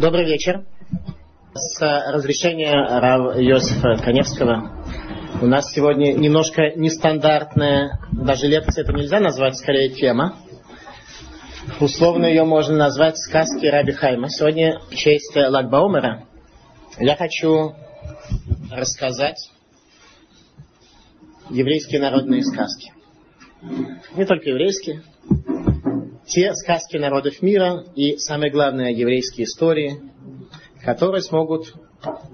Добрый вечер. С разрешения Рава Иосифа Каневского у нас сегодня немножко нестандартная, даже лекция это нельзя назвать, скорее тема. Условно ее можно назвать «Сказки рабби Хаима». Сегодня в честь Лагбаумера я хочу рассказать еврейские народные сказки. Не только еврейские. Те сказки народов мира и, самое главное, еврейские истории, которые смогут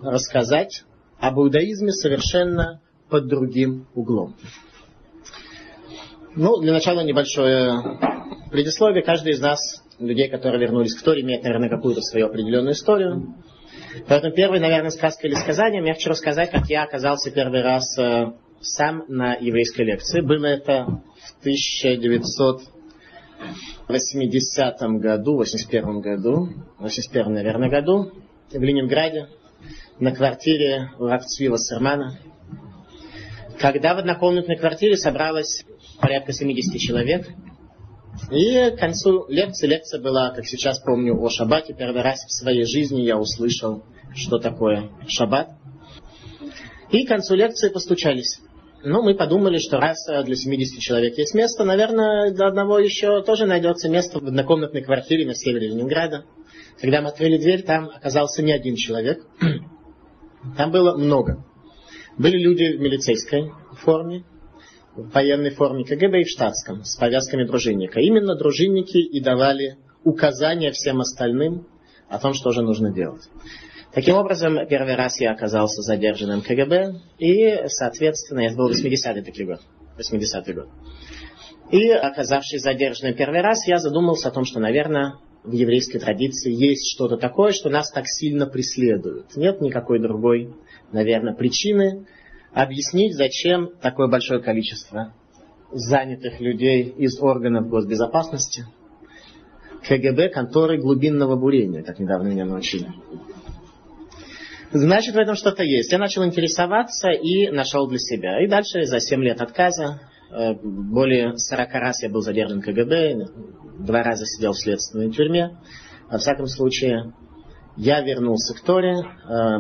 рассказать об иудаизме совершенно под другим углом. Ну, для начала небольшое предисловие. Каждый из нас, людей, которые вернулись к Торе, имеет, наверное, какую-то свою определенную историю. Поэтому первая, наверное, сказка или сказание. Я хочу рассказать, как я оказался первый раз сам на еврейской лекции. Было это в 1981 году, в Ленинграде, на квартире Лавцвила Сармана. Когда в однокомнатной квартире собралось порядка 70 человек, и к концу лекции, лекция была, как сейчас помню, о шаббате. Первый раз в своей жизни я услышал, что такое шаббат. И к концу лекции постучались. Ну, мы подумали, что раз для 70 человек есть место, наверное, для одного еще тоже найдется место в однокомнатной квартире на севере Ленинграда. Когда мы открыли дверь, там оказался не один человек. Там было много. Были люди в милицейской форме, в военной форме КГБ и в штатском, с повязками дружинника. Именно дружинники и давали указания всем остальным о том, что же нужно делать. Таким образом, первый раз я оказался задержанным КГБ, и, соответственно, это был 80-й год. И, оказавшись задержанным первый раз, я задумался о том, что, наверное, в еврейской традиции есть что-то такое, что нас так сильно преследует. Нет никакой другой, наверное, причины объяснить, зачем такое большое количество занятых людей из органов госбезопасности, КГБ, конторы глубинного бурения, как недавно меня научили. Значит, в этом что-то есть. Я начал интересоваться и нашел для себя. И дальше за 7 лет отказа, более 40 раз я был задержан КГБ, 2 раза сидел в следственной тюрьме. Во всяком случае, я вернулся к Торе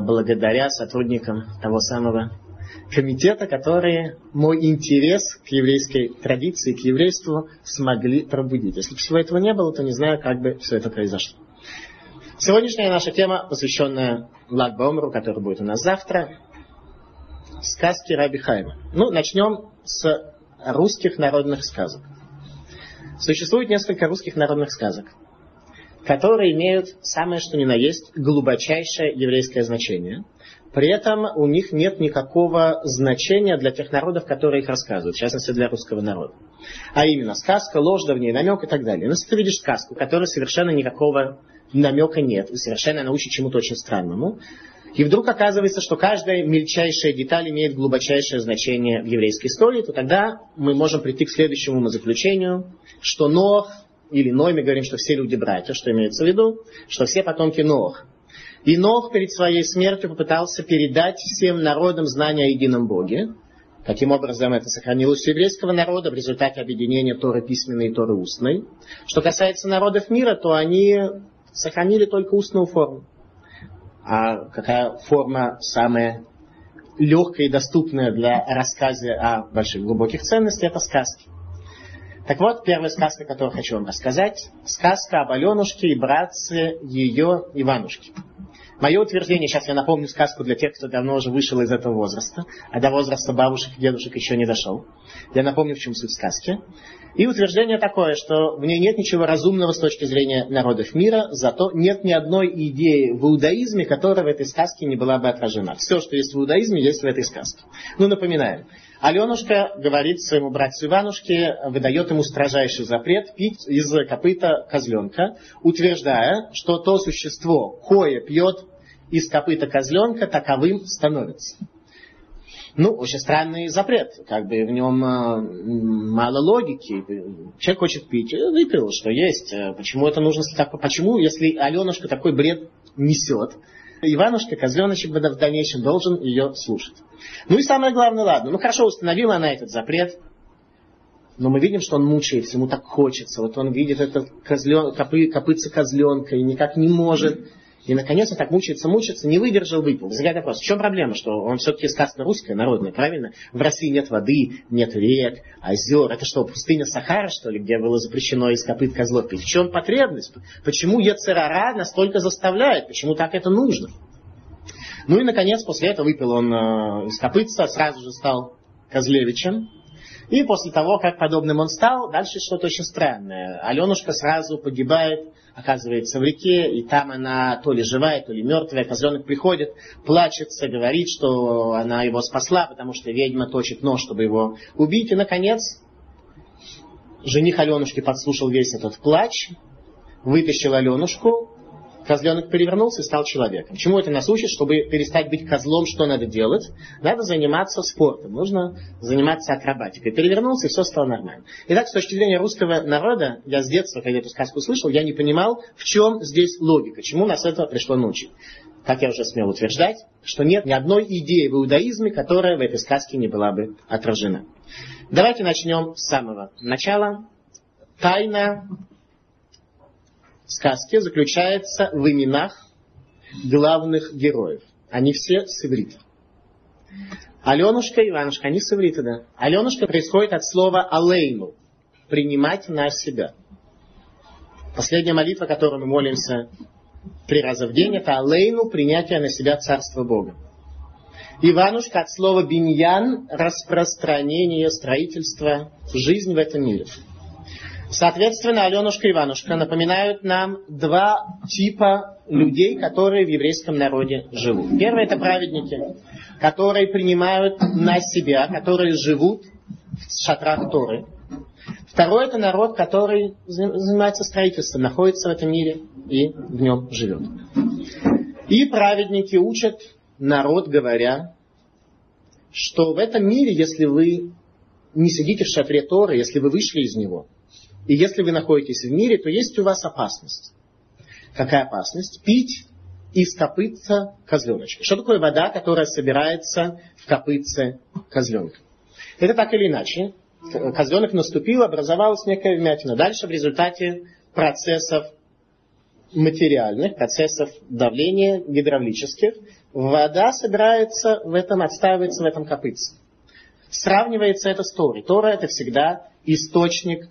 благодаря сотрудникам того самого комитета, которые мой интерес к еврейской традиции, к еврейству смогли пробудить. Если бы всего этого не было, то не знаю, как бы все это произошло. Сегодняшняя наша тема, посвященная Лагбаумеру, который будет у нас завтра, сказки рабби Хаима. Ну, начнем с русских народных сказок. Существует несколько русских народных сказок, которые имеют самое что ни на есть глубочайшее еврейское значение. При этом у них нет никакого значения для тех народов, которые их рассказывают, в частности для русского народа. А именно сказка, ложь, да в ней намек и так далее. Но если ты видишь сказку, которая совершенно никакого намека нет, и совершенно она учит чему-то очень странному, и вдруг оказывается, что каждая мельчайшая деталь имеет глубочайшее значение в еврейской истории, то тогда мы можем прийти к следующему умозаключению, что Ноах или Ной, мы говорим, что все люди братья, что имеется в виду, что все потомки Ноаха. И Ноах перед своей смертью попытался передать всем народам знания о едином Боге. Таким образом, это сохранилось у еврейского народа в результате объединения Торы письменной и Торы устной. Что касается народов мира, то они сохранили только устную форму. А какая форма самая легкая и доступная для рассказа о больших глубоких ценностях, это сказки. Так вот, первая сказка, которую хочу вам рассказать, сказка об Аленушке и братце ее Иванушке. Мое утверждение, сейчас я напомню сказку для тех, кто давно уже вышел из этого возраста, а до возраста бабушек и дедушек еще не дошел. Я напомню, в чем суть сказки. И утверждение такое, что в ней нет ничего разумного с точки зрения народов мира, зато нет ни одной идеи в иудаизме, которая в этой сказке не была бы отражена. Все, что есть в иудаизме, есть в этой сказке. Ну, напоминаем. Аленушка говорит своему братцу Иванушке, выдает ему строжайший запрет пить из копыта козленка, утверждая, что то существо, кое пьет из копыта козленка, таковым становится. Ну, очень странный запрет, как бы в нем мало логики. Человек хочет пить, выпил, что есть. Почему это нужно? Почему, если Аленушка такой бред несет, Иванушка, козленочек, в дальнейшем должен ее слушать? Ну и самое главное, ладно, ну хорошо, установила она этот запрет, но мы видим, что он мучается, ему так хочется. Вот он видит это копытце козленка и никак не может. И, наконец, он так мучается, не выдержал, выпил. Возникает вопрос, в чем проблема, что он все-таки сказка русская, народная, правильно? В России нет воды, нет рек, озер. Это что, пустыня Сахара, что ли, где было запрещено из копыт козлов пить? В чем потребность? Почему йецер ара настолько заставляет? Почему так это нужно? Ну и, наконец, после этого выпил он из копытца, сразу же стал козлевичем. И после того, как подобным он стал, дальше что-то очень странное. Аленушка сразу погибает, оказывается, в реке, и там она то ли живая, то ли мертвая. Козленок приходит, плачется, говорит, что она его спасла, потому что ведьма точит нож, чтобы его убить. И, наконец, жених Аленушки подслушал весь этот плач, вытащил Аленушку, козленок перевернулся и стал человеком. Чему это нас учит? Чтобы перестать быть козлом, что надо делать? Надо заниматься спортом, нужно заниматься акробатикой. Перевернулся, и все стало нормально. Итак, с точки зрения русского народа, я с детства, когда эту сказку слышал, я не понимал, в чем здесь логика, чему нас этого пришло научить. Как я уже смел утверждать, что нет ни одной идеи в иудаизме, которая в этой сказке не была бы отражена. Давайте начнем с самого начала. Тайна сказки заключается в именах главных героев. Они все с иврита. Аленушка и Иванушка, они с иврита, да. Аленушка происходит от слова «алейну» – «принимать на себя». Последняя молитва, которую мы молимся 3 раза в день, это «алейну» – «принятие на себя Царства Бога». Иванушка от слова «биньян» – «распространение, строительство, жизнь в этом мире». Соответственно, Аленушка и Иванушка напоминают нам 2 типа людей, которые в еврейском народе живут. Первый – это праведники, которые принимают на себя, которые живут в шатрах Торы. Второй – это народ, который занимается строительством, находится в этом мире и в нем живет. И праведники учат народ, говоря, что в этом мире, если вы не сидите в шатре Торы, если вы вышли из него, и если вы находитесь в мире, то есть у вас опасность. Какая опасность? Пить из копытца козленочка. Что такое вода, которая собирается в копытце козленка? Это так или иначе. Козленок наступил, образовалась некая вмятина. Дальше в результате процессов материальных, процессов давления гидравлических, вода собирается в этом, отстаивается в этом копытце. Сравнивается это с Торой. Тора – это всегда источник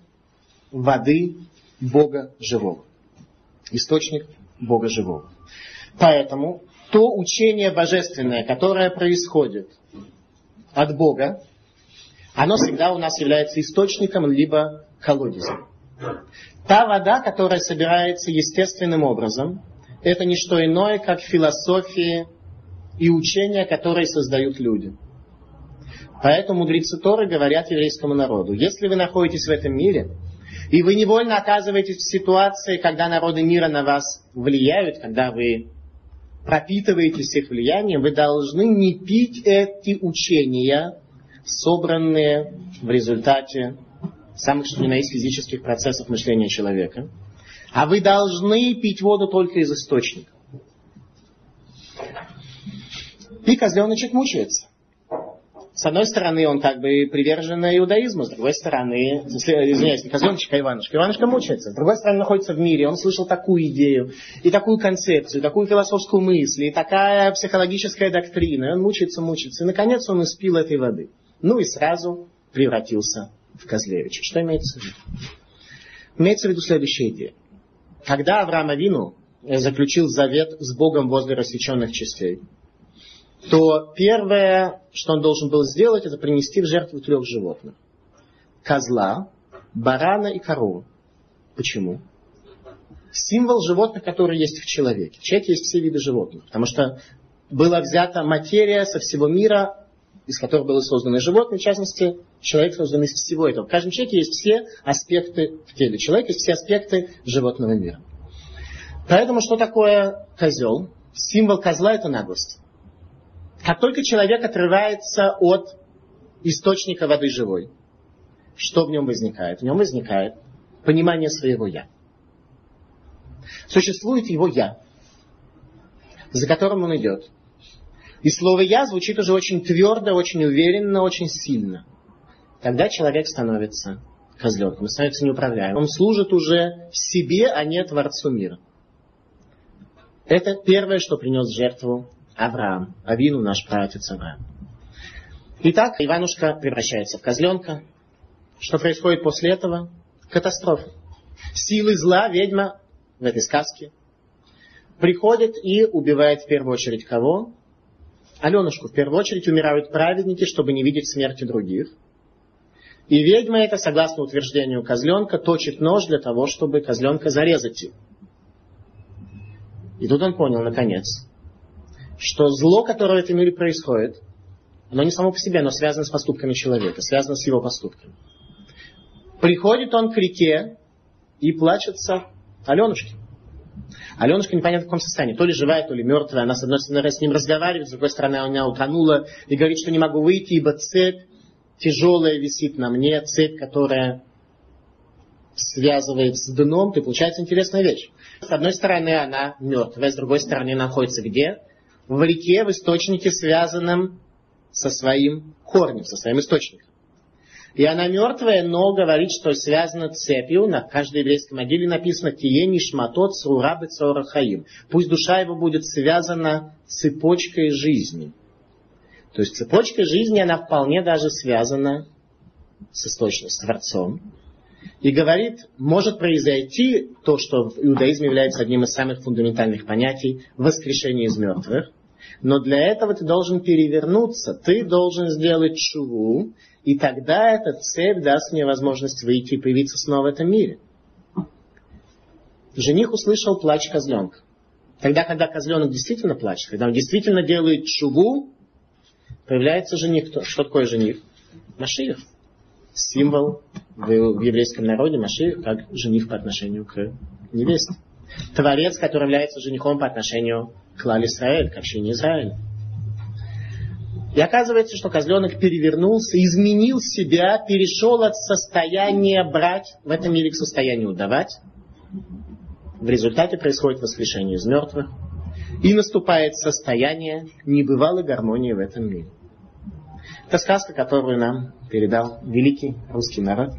воды Бога Живого. Источник Бога Живого. Поэтому то учение божественное, которое происходит от Бога, оно всегда у нас является источником либо колодезем. Та вода, которая собирается естественным образом, это не что иное, как философии и учения, которые создают люди. Поэтому мудрецы Торы говорят еврейскому народу: если вы находитесь в этом мире, и вы невольно оказываетесь в ситуации, когда народы мира на вас влияют, когда вы пропитываетесь их влиянием, вы должны не пить эти учения, собранные в результате самых, что ни на есть, физических процессов мышления человека. А вы должны пить воду только из источника. И козленочек мучается. С одной стороны, он как бы привержен иудаизму, с другой стороны, извиняюсь, не козленочек, а Иванушка. Иванушка мучается. С другой стороны, находится в мире, он слышал такую идею, и такую концепцию, и такую философскую мысль, и такая психологическая доктрина. И он мучается. И, наконец, он испил этой воды. Ну и сразу превратился в козлевича. Что имеется в виду? Имеется в виду следующая идея. Когда Авраам Авину заключил завет с Богом возле рассеченных частей, то первое, что он должен был сделать, это принести в жертву 3 животных. Козла, барана и корову. Почему? Символ животных, который есть в человеке. В человеке есть все виды животных. Потому что была взята материя со всего мира, из которой были созданы животные. В частности, человек создан из всего этого. В каждом человеке есть все аспекты в теле человека, есть все аспекты животного мира. Поэтому что такое козел? Символ козла – это наглость. Как только человек отрывается от источника воды живой, что в нем возникает? В нем возникает понимание своего «я». Существует его «я», за которым он идет. И слово «я» звучит уже очень твердо, очень уверенно, очень сильно. Тогда человек становится козленком, становится неуправляемым. Он служит уже себе, а не Творцу мира. Это первое, что принес жертву Авраам, Авину, наш праотец Авраам. Итак, Иванушка превращается в козленка. Что происходит после этого? Катастрофа. Силы зла ведьма в этой сказке приходит и убивает в первую очередь кого? Аленушку. В первую очередь умирают праведники, чтобы не видеть смерти других. И ведьма это, согласно утверждению козленка, точит нож для того, чтобы козленка зарезать. И тут он понял, наконец, что зло, которое в этом мире происходит, оно не само по себе, оно связано с поступками человека, связано с его поступками. Приходит он к реке и плачется Аленушке. Аленушка непонятно в каком состоянии, то ли живая, то ли мертвая. Она, с одной стороны, с ним разговаривает, с другой стороны, она утонула и говорит, что не могу выйти, ибо цепь тяжелая висит на мне, цепь, которая связывает с дном. И получается интересная вещь. С одной стороны, она мертвая, с другой стороны, она находится где? В реке, в источнике, связанном со своим корнем, со своим источником. И она мертвая, но говорит, что связана цепью. На каждой еврейской могиле написано «Киени шматот цурабы цорахаим». Пусть душа его будет связана цепочкой жизни. То есть цепочка жизни, она вполне даже связана с источником, с Творцом. И говорит, может произойти то, что в иудаизме является одним из самых фундаментальных понятий – воскрешение из мертвых. Но для этого ты должен перевернуться, ты должен сделать шуву, и тогда эта цепь даст мне возможность выйти и появиться снова в этом мире. Жених услышал плач козленка. Тогда, когда козленок действительно плачет, когда он действительно делает шуву, появляется жених. Что такое жених? Машиах. Символ в еврейском народе Машиах как жених по отношению к невесте. Творец, который является женихом по отношению к Клаль Исраэль, к общине Израиля. И оказывается, что козленок перевернулся, изменил себя, перешел от состояния брать в этом мире к состоянию давать. В результате происходит воскрешение из мертвых. И наступает состояние небывалой гармонии в этом мире. Это сказка, которую нам передал великий русский народ.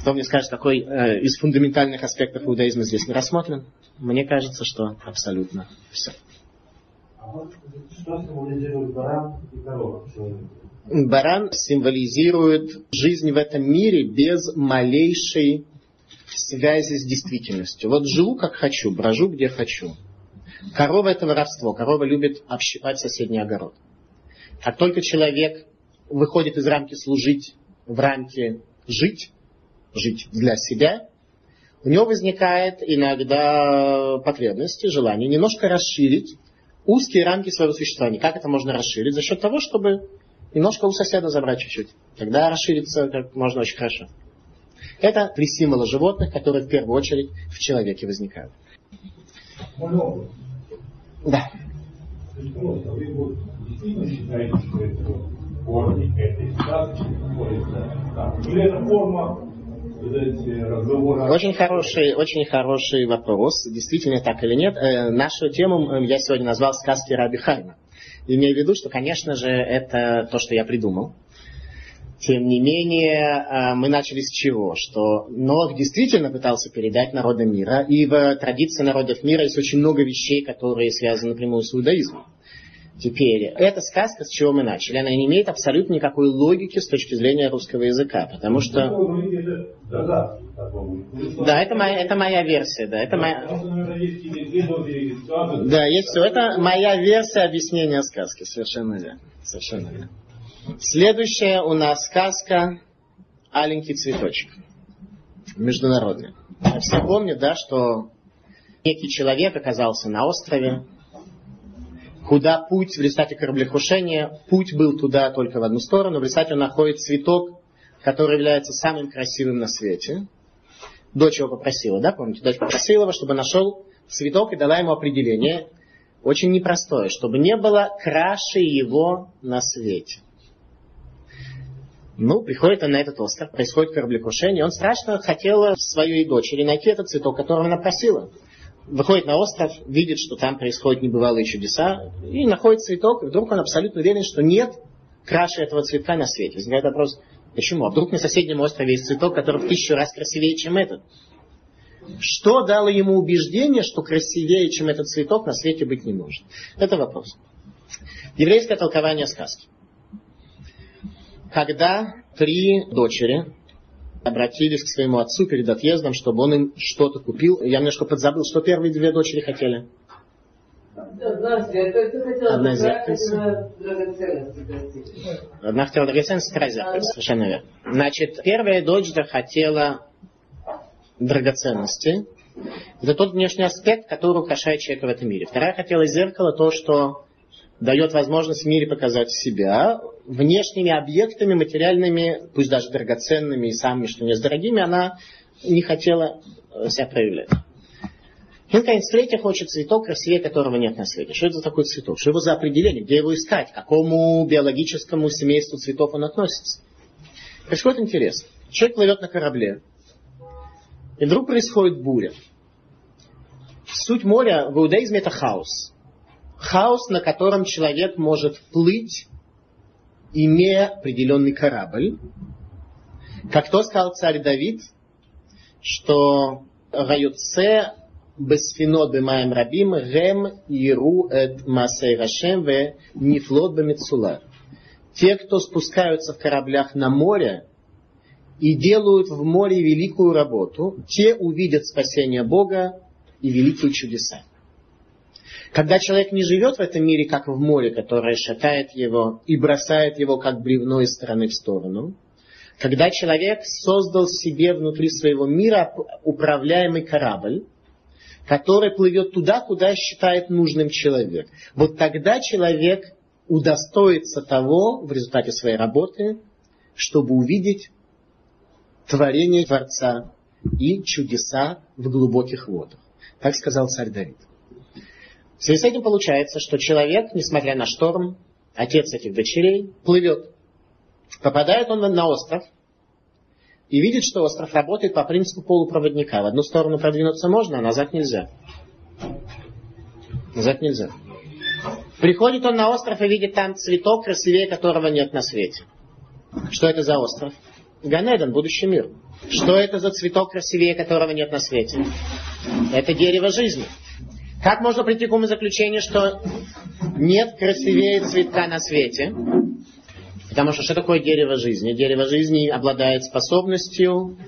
Кто мне скажет, какой из фундаментальных аспектов иудаизма здесь не рассмотрен? Мне кажется, что абсолютно все. А вот что символизирует баран и корова? Баран символизирует жизнь в этом мире без малейшей связи с действительностью. Вот живу как хочу, брожу где хочу. Корова это воровство. Корова любит общипать соседний огород. Как только человек выходит из рамки служить в рамки жить для себя, у него возникает иногда потребность и желание немножко расширить узкие рамки своего существования. Как это можно расширить? За счет того, чтобы немножко у соседа забрать чуть-чуть. Тогда расшириться как можно очень хорошо. Это три символа животных, которые в первую очередь в человеке возникают. Да. Корни этой сказки находятся там. Или это форма разговора? Очень хороший вопрос. Действительно так или нет. Нашу тему я сегодня назвал «Сказки рабби Хаима». Имею в виду, что, конечно же, это то, что я придумал. Тем не менее, мы начали с чего? Что Ноах действительно пытался передать народам мира. И в традиции народов мира есть очень много вещей, которые связаны напрямую с иудаизмом. Теперь, эта сказка, с чего мы начали, она не имеет абсолютно никакой логики с точки зрения русского языка, потому что... Да, это моя версия, да, это моя... Да, есть все, это моя версия объяснения сказки, совершенно верно, совершенно верно. Следующая у нас сказка «Аленький цветочек», международная. Все помнят, да, что некий человек оказался на острове, куда путь в результате кораблекрушения, путь был туда только в одну сторону, в результате он находит цветок, который является самым красивым на свете. Дочь его попросила, да, помните? Дочь попросила его, чтобы нашел цветок и дала ему определение, очень непростое, чтобы не было краше его на свете. Ну, приходит он на этот остров, происходит кораблекрушение, он страшно хотел своей дочери найти этот цветок, которого она просила. Выходит на остров, видит, что там происходят небывалые чудеса, и находит цветок, и вдруг он абсолютно уверен, что нет краше этого цветка на свете. Возникает вопрос, почему? А вдруг на соседнем острове есть цветок, который в 1000 раз красивее, чем этот? Что дало ему убеждение, что красивее, чем этот цветок, на свете быть не может? Это вопрос. Еврейское толкование сказки. Когда три дочери обратились к своему отцу перед отъездом, чтобы он им что-то купил. Я немножко подзабыл, что первые две дочери хотели. Одна зеркальце. Одна хотела драгоценность, вторая зеркальце. Совершенно верно. Значит, первая дочь хотела драгоценности. Это тот внешний аспект, который украшает человека в этом мире. Вторая хотела зеркало, то, что дает возможность в мире показать себя. Внешними объектами, материальными, пусть даже драгоценными и самыми, что не с дорогими, она не хотела себя проявлять. И, наконец, третья хочет цветок, красивее которого нет на свете. Что это за такой цветок? Что его за определение? Где его искать? К какому биологическому семейству цветов он относится? Происходит интерес. Человек плывет на корабле. И вдруг происходит буря. Суть моря в иудаизме — это хаос. Хаос, на котором человек может плыть, имея определенный корабль. Как то сказал царь Давид, что «Райоце бесфинот бемаем рабим рем иру эт масей рашем ве нифлот бемецула». Те, кто спускаются в кораблях на море и делают в море великую работу, те увидят спасение Бога и великие чудеса. Когда человек не живет в этом мире, как в море, которое шатает его и бросает его, как бревно, из стороны в сторону, когда человек создал себе внутри своего мира управляемый корабль, который плывет туда, куда считает нужным человек, вот тогда человек удостоится того, в результате своей работы, чтобы увидеть творение Творца и чудеса в глубоких водах. Так сказал царь Давид. В связи с этим получается, что человек, несмотря на шторм, отец этих дочерей, плывет. Попадает он на остров и видит, что остров работает по принципу полупроводника. В одну сторону продвинуться можно, а назад нельзя. Назад нельзя. Приходит он на остров и видит там цветок, красивее которого нет на свете. Что это за остров? Ганеден, будущий мир. Что это за цветок, красивее которого нет на свете? Это дерево жизни. Как можно прийти к умозаключению, что нет красивее цветка на свете? Потому что такое дерево жизни? Дерево жизни обладает способностью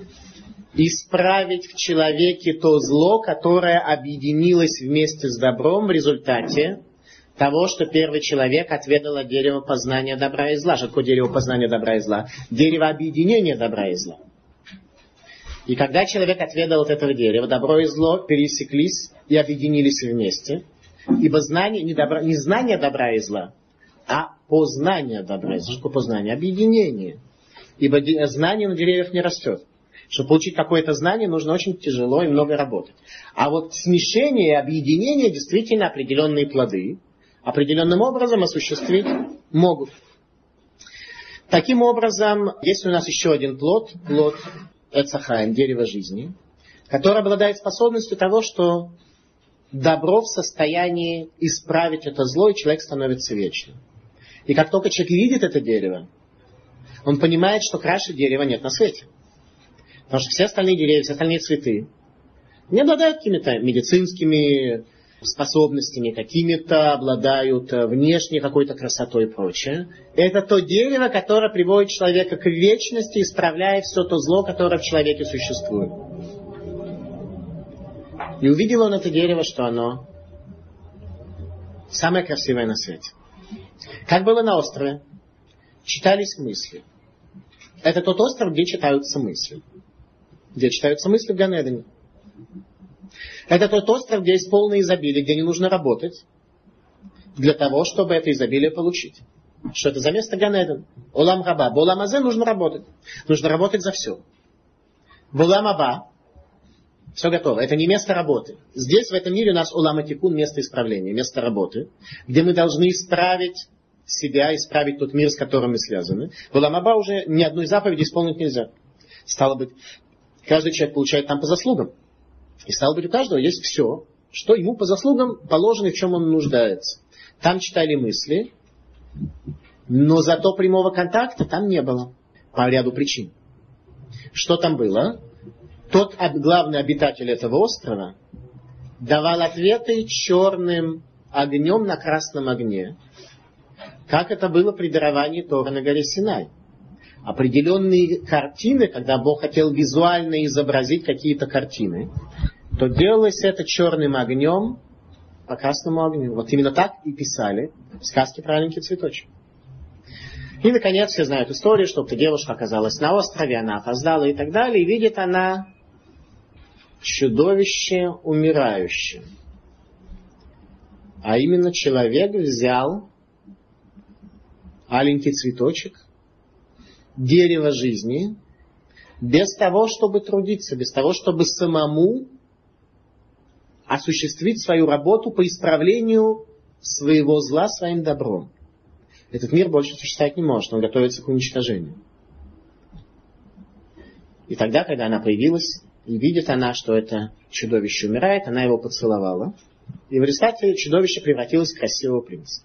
исправить в человеке то зло, которое объединилось вместе с добром в результате того, что первый человек отведал от дерева познания добра и зла. Что такое дерево познания добра и зла? Дерево объединения добра и зла. И когда человек отведал от этого дерева, добро и зло пересеклись и объединились вместе. Ибо знание, не знание добра и зла, а познание добра и зла. Что такое познание? Объединение. Ибо знание на деревьях не растет. Чтобы получить какое-то знание, нужно очень тяжело и много работать. А вот смешение и объединение действительно определенные плоды определенным образом осуществить могут. Таким образом, есть у нас еще один плод Эцахаим, дерево жизни, которое обладает способностью того, что добро в состоянии исправить это зло, и человек становится вечным. И как только человек видит это дерево, он понимает, что краше дерева нет на свете. Потому что все остальные деревья, все остальные цветы не обладают какими-то медицинскими способностями, какими-то обладают внешней какой-то красотой и прочее. Это то дерево, которое приводит человека к вечности, исправляя все то зло, которое в человеке существует. И увидел он это дерево, что оно самое красивое на свете. Как было на острове? Читались мысли. Это тот остров, где читаются мысли. Где читаются мысли в Ганедене. Это тот остров, где есть полное изобилие, где не нужно работать для того, чтобы это изобилие получить. Что это за место? Ганеден. Олам Раба. В Олам Азе нужно работать. Нужно работать за все. В Олам Аба все готово. Это не место работы. Здесь, в этом мире, у нас Олам Атикун — место исправления, место работы, где мы должны исправить себя, исправить тот мир, с которым мы связаны. В Олам Аба уже ни одной заповеди исполнить нельзя. Стало быть, каждый человек получает там по заслугам. И стало быть, у каждого есть все, что ему по заслугам положено и в чем он нуждается. Там читали мысли, но зато прямого контакта там не было. По ряду причин. Что там было? тот главный обитатель этого острова давал ответы черным огнем на красном огне, как это было при даровании Торы на горе Синай. Определенные картины, когда Бог хотел визуально изобразить какие-то картины, то делалось это черным огнем по красному огню. Вот именно так и писали сказки про маленький цветочек. И, наконец, все знают историю, что девушка оказалась на острове, она опоздала и так далее, и видит она чудовище умирающее. А именно человек взял аленький цветочек, дерево жизни, без того, чтобы трудиться, без того, чтобы самому осуществить свою работу по исправлению своего зла своим добром. Этот мир больше существовать не может, он готовится к уничтожению. И тогда, когда она появилась, и видит она, что это чудовище умирает, она его поцеловала, и в результате чудовище превратилось в красивого принца.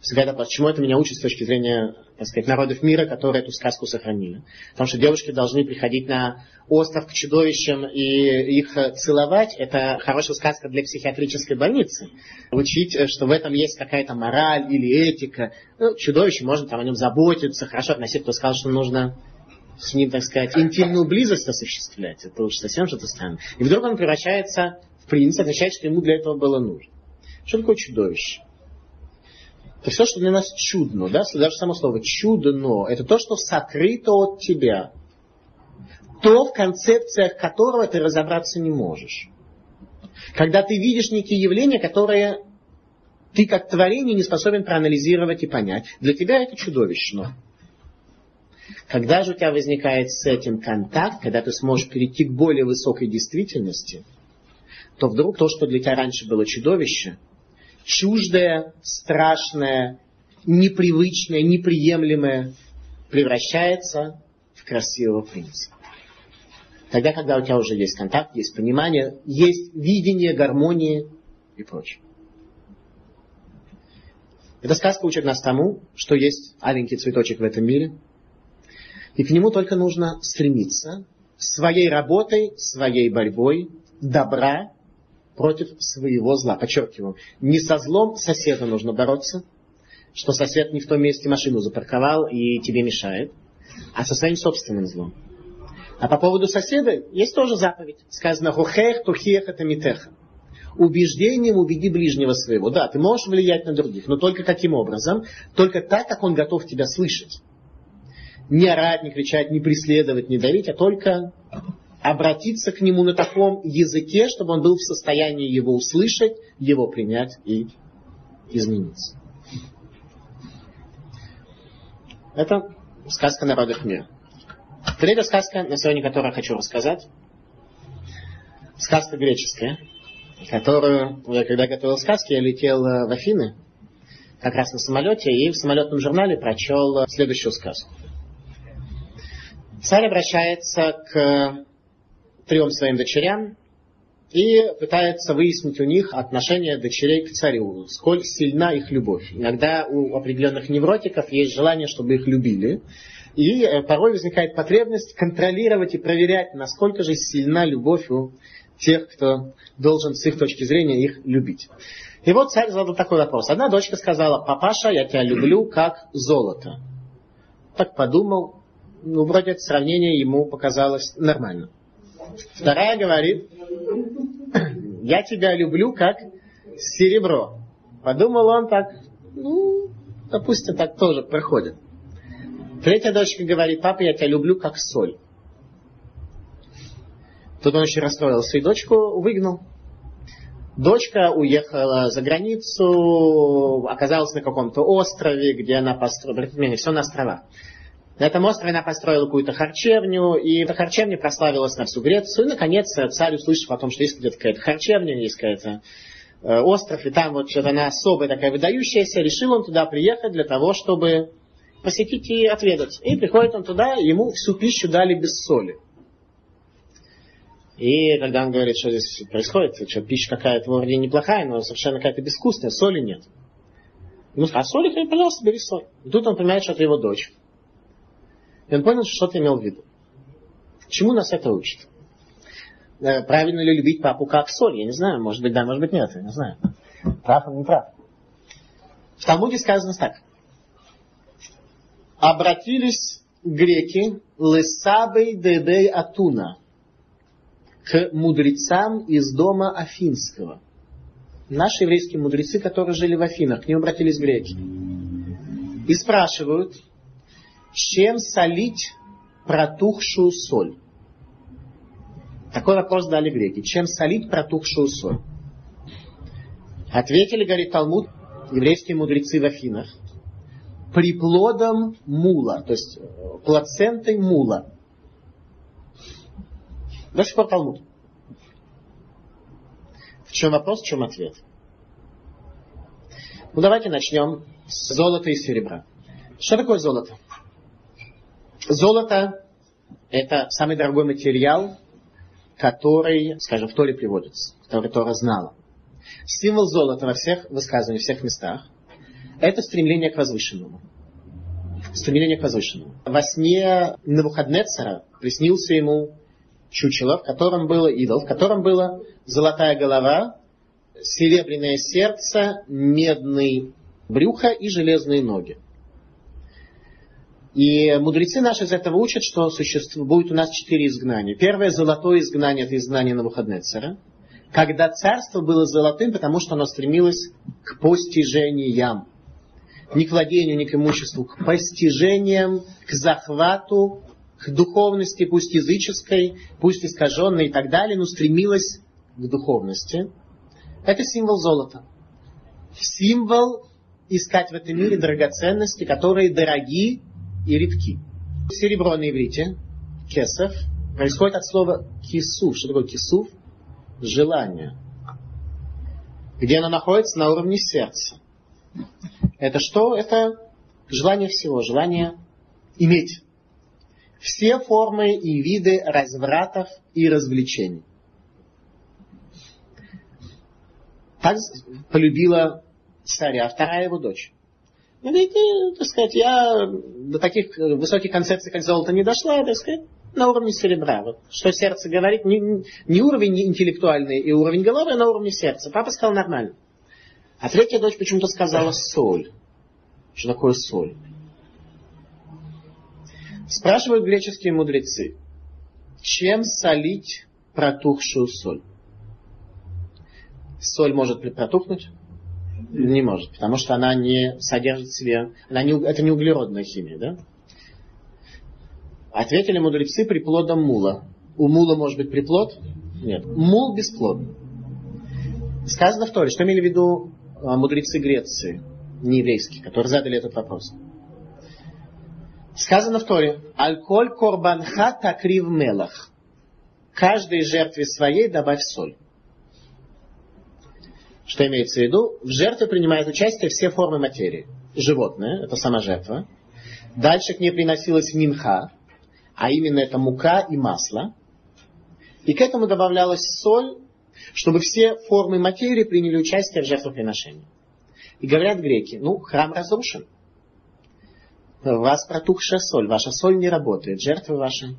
Всегда, почему это меня учит с точки зрения, так сказать, народов мира, которые эту сказку сохранили. Потому что девушки должны приходить на остров к чудовищам и их целовать. Это хорошая сказка для психиатрической больницы. Учить, что в этом есть какая-то мораль или этика. Ну, чудовище, можно там о нем заботиться, хорошо относиться. Кто сказал, что нужно с ним, так сказать, интимную близость осуществлять. Это уж совсем что-то странное. И вдруг он превращается в принца, означает, что ему для этого было нужно. Что такое чудовище? Это все, что для нас чудно, да? Даже само слово «чудно» — это то, что сокрыто от тебя. То, в концепциях которого ты разобраться не можешь. Когда ты видишь некие явления, которые ты как творение не способен проанализировать и понять. Для тебя это чудовищно. Когда же у тебя возникает с этим контакт, когда ты сможешь перейти к более высокой действительности, то вдруг то, что для тебя раньше было чудовище, чуждое, страшное, непривычное, неприемлемое превращается в красивого принца. Тогда, когда у тебя уже есть контакт, есть понимание, есть видение гармонии и прочее. Эта сказка учит нас тому, что есть аленький цветочек в этом мире, и к нему только нужно стремиться своей работой, своей борьбой, добра против своего зла. Подчеркиваю, не со злом соседа нужно бороться, что сосед не в том месте машину запарковал и тебе мешает, а со своим собственным злом. А по поводу соседа есть тоже заповедь. Сказано «Хухех тухех атамитеха». Убеждением убеди ближнего своего. Да, ты можешь влиять на других, но только каким образом? Только так, как он готов тебя слышать. Не орать, не кричать, не преследовать, не давить, а только обратиться к нему на таком языке, чтобы он был в состоянии его услышать, его принять и измениться. Это сказка народов мира. Третья сказка, на сегодня которую я хочу рассказать, сказка греческая, которую я, когда готовил сказки, я летел в Афины, как раз на самолете, и в самолетном журнале прочел следующую сказку. Царь обращается к трем своим дочерям и пытается выяснить у них отношение дочерей к царю, сколь сильна их любовь. Иногда у определенных невротиков есть желание, чтобы их любили, и порой возникает потребность контролировать и проверять, насколько же сильна любовь у тех, кто должен с их точки зрения их любить. И вот царь задал такой вопрос. Одна дочка сказала: «Папаша, я тебя люблю как золото». Так подумал, ну, вроде это сравнение ему показалось нормально. Вторая говорит: «Я тебя люблю как серебро». Подумал он так, ну, допустим, так тоже проходит. Третья дочка говорит: «Папа, я тебя люблю как соль». Тут он еще расстроился и дочку выгнал. Дочка уехала за границу, оказалась на каком-то острове, где она построила... Все на островах. На этом острове она построила какую-то харчевню, и эта харчевня прославилась на всю Грецию. И, наконец, царь услышал о том, что есть где-то какая-то харчевня, есть какой-то остров, и там вот что-то она особая такая выдающаяся. Решил он туда приехать для того, чтобы посетить и отведать. И приходит он туда, ему всю пищу дали без соли. И когда он говорит, что здесь происходит, что пища какая-то вроде неплохая, но совершенно какая-то безвкусная, соли нет. Ему сказали: «А соли, пожалуйста, бери соль». И тут он понимает, что это его дочь. И он понял, что ты имел в виду. Чему нас это учит? правильно ли любить папу как соль? Я не знаю, может быть да, может быть нет, я не знаю. Прав он, не прав. В Талмуде сказано так. Обратились греки лесабей дедей Атуна к мудрецам из дома афинского. Наши еврейские мудрецы, которые жили в Афинах, к ним обратились греки. И спрашивают, чем солить протухшую соль? Такой вопрос дали греки. Чем солить протухшую соль? Ответили, говорит Талмуд, еврейские мудрецы в Афинах, приплодом мула, то есть плацентой мула. До сих пор Талмуд. В чем вопрос, в чем ответ? Ну давайте начнем с золота и серебра. Что такое золото? Золото – это самый дорогой материал, который, скажем, в Торе приводится, который Тора знала. Символ золота во всех высказываниях, во всех местах – это стремление к возвышенному. Стремление к возвышенному. Во сне Навуходнецера приснился ему чучело, в котором был идол, в котором была золотая голова, серебряное сердце, медный брюхо и железные ноги. И мудрецы наши из этого учат, что будет у нас 4 изгнания. Первое золотое изгнание – это изгнание Навуходнецера. Когда царство было золотым, потому что оно стремилось к постижениям. Не к владению, не к имуществу, к постижениям, к захвату, к духовности, пусть языческой, пусть искаженной и так далее, но стремилось к духовности. Это символ золота. Символ искать в этом мире драгоценности, которые дороги и редки. Серебро на иврите, кесов, происходит от слова кисув. Что такое кисув? Желание. Где оно находится? На уровне сердца. Это что? Это желание всего, желание иметь. Все формы и виды развратов и развлечений. Так полюбила царя вторая его дочь. И говорит, так сказать, я до таких высоких концепций, как золото, не дошла, так сказать, на уровне серебра. Вот, что сердце говорит, не уровень интеллектуальный и уровень головы, а на уровне сердца. Папа сказал нормально. А третья дочь почему-то сказала соль. Что такое соль? Спрашивают греческие мудрецы, чем солить протухшую соль? Соль может протухнуть? Не может, потому что она не содержит в себе... это не углеродная химия, да? Ответили мудрецы приплодом мула. У мула может быть приплод? Нет. Мул бесплодный. Сказано в Торе, что имели в виду мудрецы Греции, не еврейские, которые задали этот вопрос. Сказано в Торе, «Аль-коль корбанха такрив мелах». Каждой жертве своей добавь соль. Что имеется в виду? В жертве принимают участие все формы материи. Животное, это сама жертва. Дальше к ней приносилась минха, а именно это мука и масло. И к этому добавлялась соль, чтобы все формы материи приняли участие в жертвоприношении. И говорят греки, храм разрушен. У вас протухшая соль, ваша соль не работает, жертвы ваши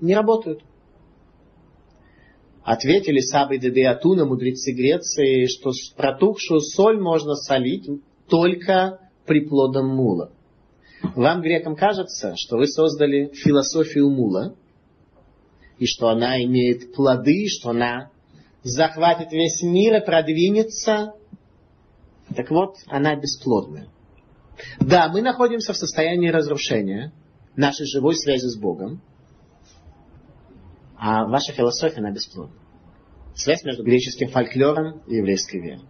не работают. Ответили сабы дедеатуна, мудрецы Греции, что протухшую соль можно солить только приплодом мула. Вам, грекам, кажется, что вы создали философию мула, и что она имеет плоды, что она захватит весь мир и продвинется. Так вот, она бесплодная. Да, мы находимся в состоянии разрушения нашей живой связи с Богом, а ваша философия, она бесплодна. Связь между греческим фольклором и еврейской верой.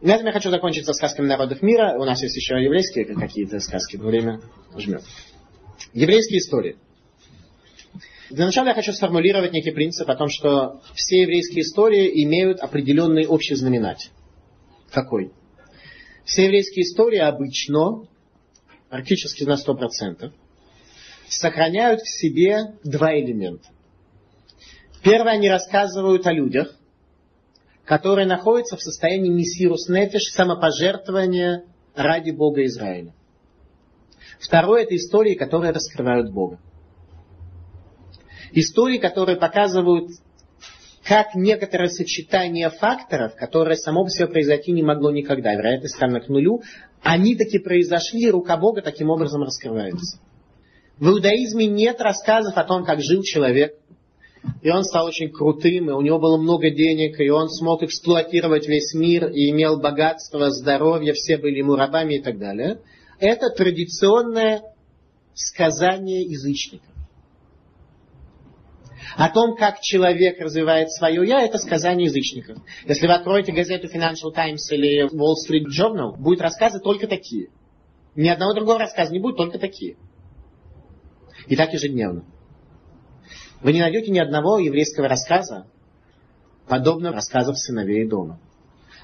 На этом я хочу закончить со сказками народов мира. У нас есть еще еврейские какие-то сказки, но время жмет. Еврейские истории. Для начала я хочу сформулировать некий принцип о том, что все еврейские истории имеют определенный общий знаменатель. Какой? Все еврейские истории обычно, практически на 100%, сохраняют в себе два элемента. Первое, они рассказывают о людях, которые находятся в состоянии миссирус нефиш, самопожертвования ради Бога Израиля. Второе, это истории, которые раскрывают Бога. истории, которые показывают, как некоторое сочетание факторов, которое само по себе произойти не могло никогда, вероятность равна к нулю, они таки произошли, и рука Бога таким образом раскрывается. В иудаизме нет рассказов о том, как жил человек, и он стал очень крутым, и у него было много денег, и он смог эксплуатировать весь мир, и имел богатство, здоровье, все были ему рабами и так далее. Это традиционное сказание язычников. О том, как человек развивает свое «я», это сказание язычников. Если вы откроете газету Financial Times или Wall Street Journal, будут рассказы только такие. Ни одного другого рассказа не будет, только такие. И так ежедневно. Вы не найдете ни одного еврейского рассказа, подобного рассказам сыновей Эдома.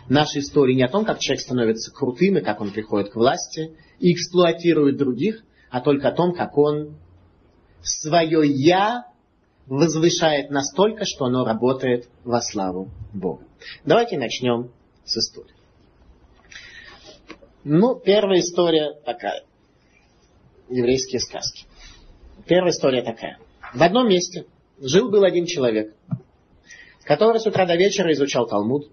Наши истории не о том, как человек становится крутым и как он приходит к власти и эксплуатирует других, а только о том, как он свое «я» возвышает настолько, что оно работает во славу Бога. Давайте начнем с истории. Первая история такая. Еврейские сказки. Первая история такая. В одном месте жил-был один человек, который с утра до вечера изучал Талмуд.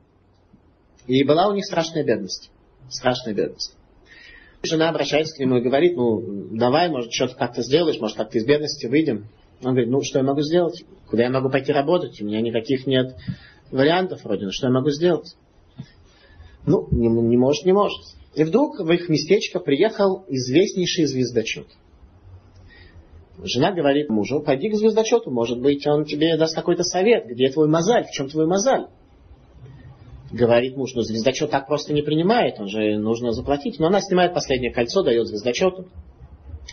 И была у них страшная бедность. Страшная бедность. Жена обращается к нему и говорит: давай, может, что-то как-то сделаешь, может, как-то из бедности выйдем. Он говорит: что я могу сделать? Куда я могу пойти работать? У меня никаких нет вариантов вроде. Что я могу сделать? Не может. И вдруг в их местечко приехал известнейший звездочет. Жена говорит мужу: пойди к звездочету, может быть, он тебе даст какой-то совет. Где твой мозаль? В чем твой мозаль? Говорит муж: звездочет так просто не принимает, он же нужно заплатить. Но она снимает последнее кольцо, дает звездочету.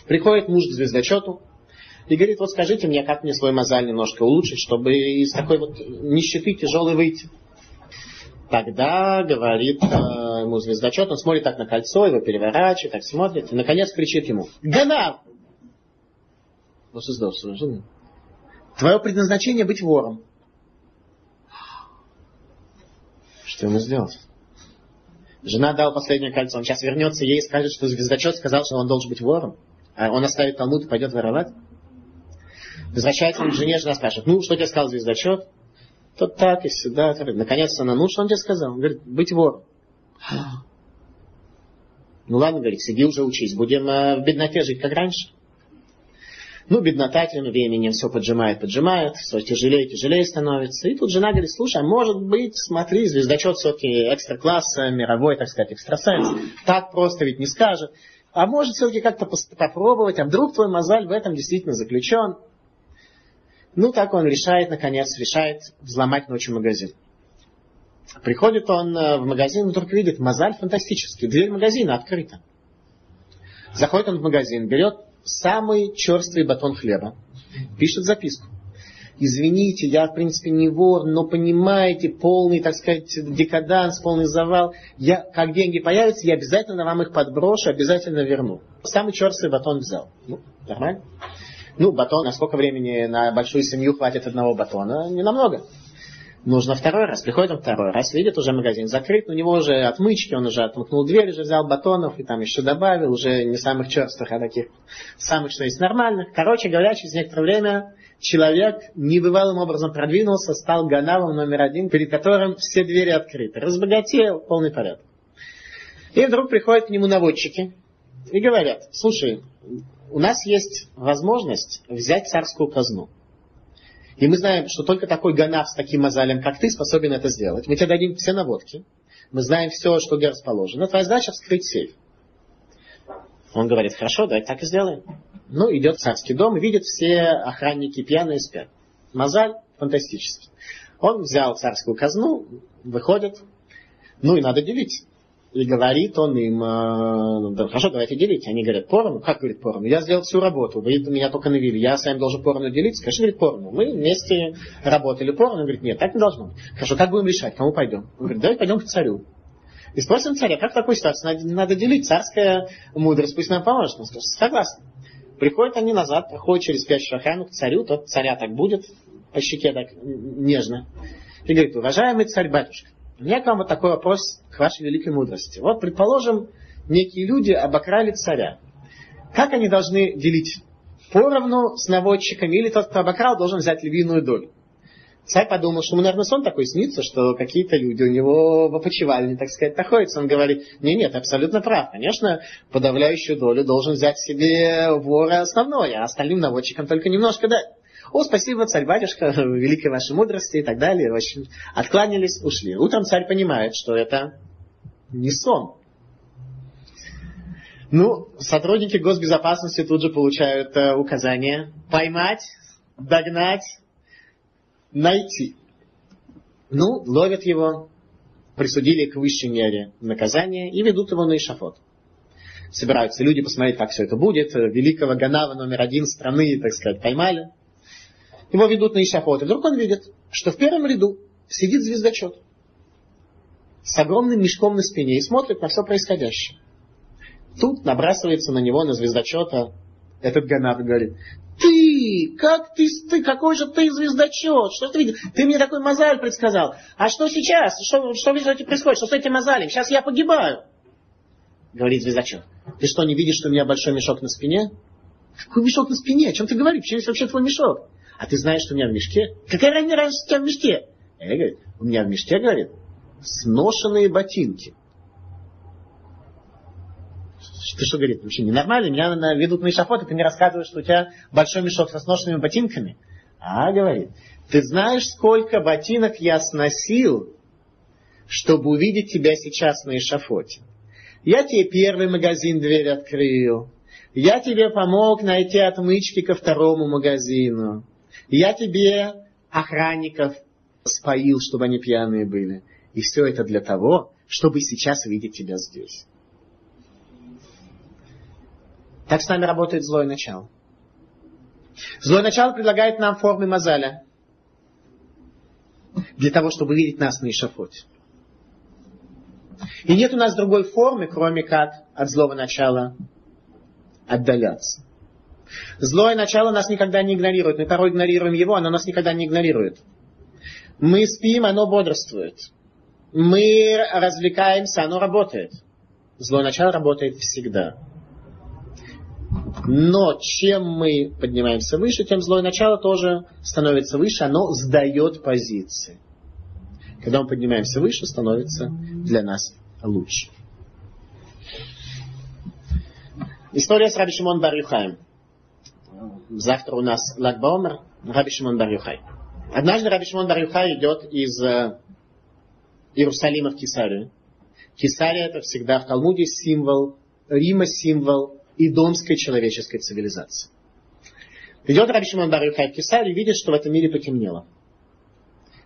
Приходит муж к звездочету и говорит: скажите мне, как мне свой мозаль немножко улучшить, чтобы из такой нищеты тяжелой выйти. Тогда, говорит ему звездочет, он смотрит так на кольцо, его переворачивает, так смотрит, и наконец кричит ему: Ганав! Твое предназначение быть вором. Что ему сделать? Жена дала последнее кольцо. Он сейчас вернется ей и скажет, что звездочет сказал, что он должен быть вором. А он оставит Талмуд и пойдет воровать. Возвращается к жене, жена спрашивает: что тебе сказал звездочет? Тот так и сюда. Наконец-то она: что он тебе сказал? Он говорит: быть вором. Ладно, говорит, сиди уже учись. Будем в бедноте жить, как раньше. Беднота тем временем все поджимает, все тяжелее становится. И тут жена говорит: слушай, а может быть, смотри, звездочет все-таки экстра-класса, мировой, так сказать, экстрасенс. Так просто ведь не скажет. А может все-таки как-то попробовать, а вдруг твой мозаль в этом действительно заключен. Так он решает, наконец, взломать ночью магазин. Приходит он в магазин, вдруг видит: мозаль фантастический, дверь магазина открыта. Заходит он в магазин, берет самый черствый батон хлеба, пишет записку: извините, я в принципе не вор, но понимаете, полный, так сказать, декаданс, полный завал, я, как деньги появятся, я обязательно вам их подброшу, обязательно верну. Самый черствый батон взял. Нормально? Батон, на сколько времени на большую семью хватит одного батона? Не намного. Нужно второй раз. Приходит он второй раз, видит, уже магазин закрыт, у него уже отмычки, он уже отмыкнул дверь, уже взял батонов и там еще добавил, уже не самых черствых, а таких самых, что есть, нормальных. Короче говоря, через некоторое время человек небывалым образом продвинулся, стал ганавом номер один, перед которым все двери открыты. Разбогател, полный порядок. И вдруг приходят к нему наводчики и говорят: слушай, у нас есть возможность взять царскую казну. И мы знаем, что только такой ганав с таким мозалем, как ты, способен это сделать. Мы тебе дадим все наводки. Мы знаем все, что где расположено. Твоя задача — вскрыть сейф. Он говорит: хорошо, давай так и сделаем. Идет в царский дом, видит, все охранники пьяные спят. Мозаль фантастический. Он взял царскую казну, выходит. И надо делить. И говорит он им: хорошо, давайте делить. Они говорят: поровну? Как, говорит, поровну? Я сделал всю работу, вы меня только навели. Я с вами должен поровну делиться? Конечно, говорит, поровну. Мы вместе работали поровну. Он говорит: нет, так не должно быть. Хорошо, как будем решать? Кому пойдем? Он говорит: давайте пойдем к царю. И спросим царя: как в такой ситуации надо делить? Царская мудрость пусть нам поможет. Он скажет: согласен. Приходят они назад, проходят через спящую охрану к царю. Тот царя так будет, по щеке так нежно. И говорит: уважаемый царь-батюшка, у меня к вам такой вопрос к вашей великой мудрости. Предположим, некие люди обокрали царя. Как они должны делить поровну с наводчиками, или тот, кто обокрал, должен взять львиную долю. Царь подумал, что ему, наверное, сон такой снится, что какие-то люди у него в опочивальне, так сказать, находятся. Он говорит, нет, абсолютно прав. Конечно, подавляющую долю должен взять себе вор основной, а остальным наводчикам только немножко дать. О, спасибо, царь-батюшка, великой вашей мудрости и так далее. В общем, откланялись, ушли. Утром царь понимает, что это не сон. Ну, сотрудники госбезопасности тут же получают указание поймать, догнать, найти. Ну, ловят его, присудили к высшей мере наказания и ведут его на эшафот. Собираются люди посмотреть, как все это будет. Великого ганава номер один страны, так сказать, поймали. Его ведут на эшафот. И вдруг он видит, что в первом ряду сидит звездочет с огромным мешком на спине и смотрит на все происходящее. Тут набрасывается на него, на звездочета, этот ганав говорит: Ты, какой же ты звездочет? Что ты видел? Ты мне такой мозаль предсказал. А что сейчас? Что происходит? Что с этим мозалем? Сейчас я погибаю. Говорит звездочет: ты что, не видишь, что у меня большой мешок на спине? Какой мешок на спине? О чем ты говоришь? Почему есть вообще твой мешок? А ты знаешь, что у меня в мешке? Какая разница у тебя в мешке? Я говорю, у меня в мешке, говорит, сношенные ботинки. Ты что, говорит, вообще ненормально, меня ведут на эшафот, и ты мне рассказываешь, что у тебя большой мешок со сношенными ботинками. А, говорит, ты знаешь, сколько ботинок я сносил, чтобы увидеть тебя сейчас на эшафоте. Я тебе первый магазин дверь открыл. Я тебе помог найти отмычки ко второму магазину. Я тебе охранников споил, чтобы они пьяные были. И все это для того, чтобы сейчас видеть тебя здесь. Так с нами работает злое начало. Злое начало предлагает нам формы мозаля для того, чтобы видеть нас на эшафоте. И нет у нас другой формы, кроме как от злого начала отдаляться. Злое начало нас никогда не игнорирует. Мы порой игнорируем его, оно нас никогда не игнорирует. Мы спим, оно бодрствует. Мы развлекаемся, оно работает. Злое начало работает всегда. Но чем мы поднимаемся выше, тем злое начало тоже становится выше, оно сдает позиции. Когда мы поднимаемся выше, становится для нас лучше. История с Рабби Шимон Бар-Йохаем. Завтра у нас Лагбаумер, Рабби Шимон Бар-Йохай. Однажды Рабби Шимон Бар-Йохай идет из Иерусалима в Кесарию. Кесария — это всегда в Талмуде символ Рима, символ идомской человеческой цивилизации. Идет Рабби Шимон Бар-Йохай в Кесарию и видит, что в этом мире потемнело.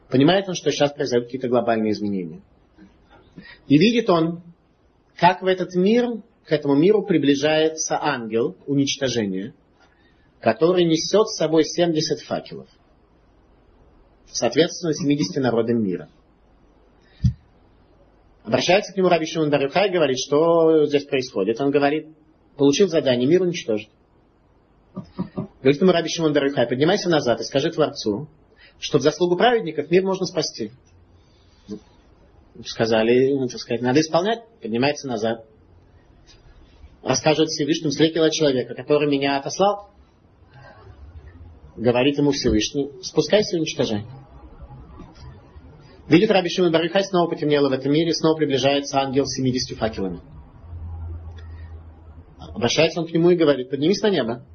Понимает он, что сейчас произойдут какие-то глобальные изменения. И видит он, как в этот мир, к этому миру приближается ангел уничтожения, который несет с собой 70 факелов. Соответственно, 70 народам мира. Обращается к нему Рабби Шимон Бар-Йохай и говорит, что здесь происходит. Он говорит, получил задание, мир уничтожить. Говорит ему Рабби Шимон Бар-Йохай, поднимайся назад и скажи Творцу, что в заслугу праведников мир можно спасти. Сказали, так сказать, надо исполнять, поднимается назад. Расскажет Всевышнему, встретила человека, который меня отослал. Говорит ему Всевышний, спускайся и уничтожай. Видит Рабби Шимон Бар-Йохай, снова потемнело в этом мире, снова приближается ангел с 70 факелами. Обращается он к нему и говорит, поднимись на небо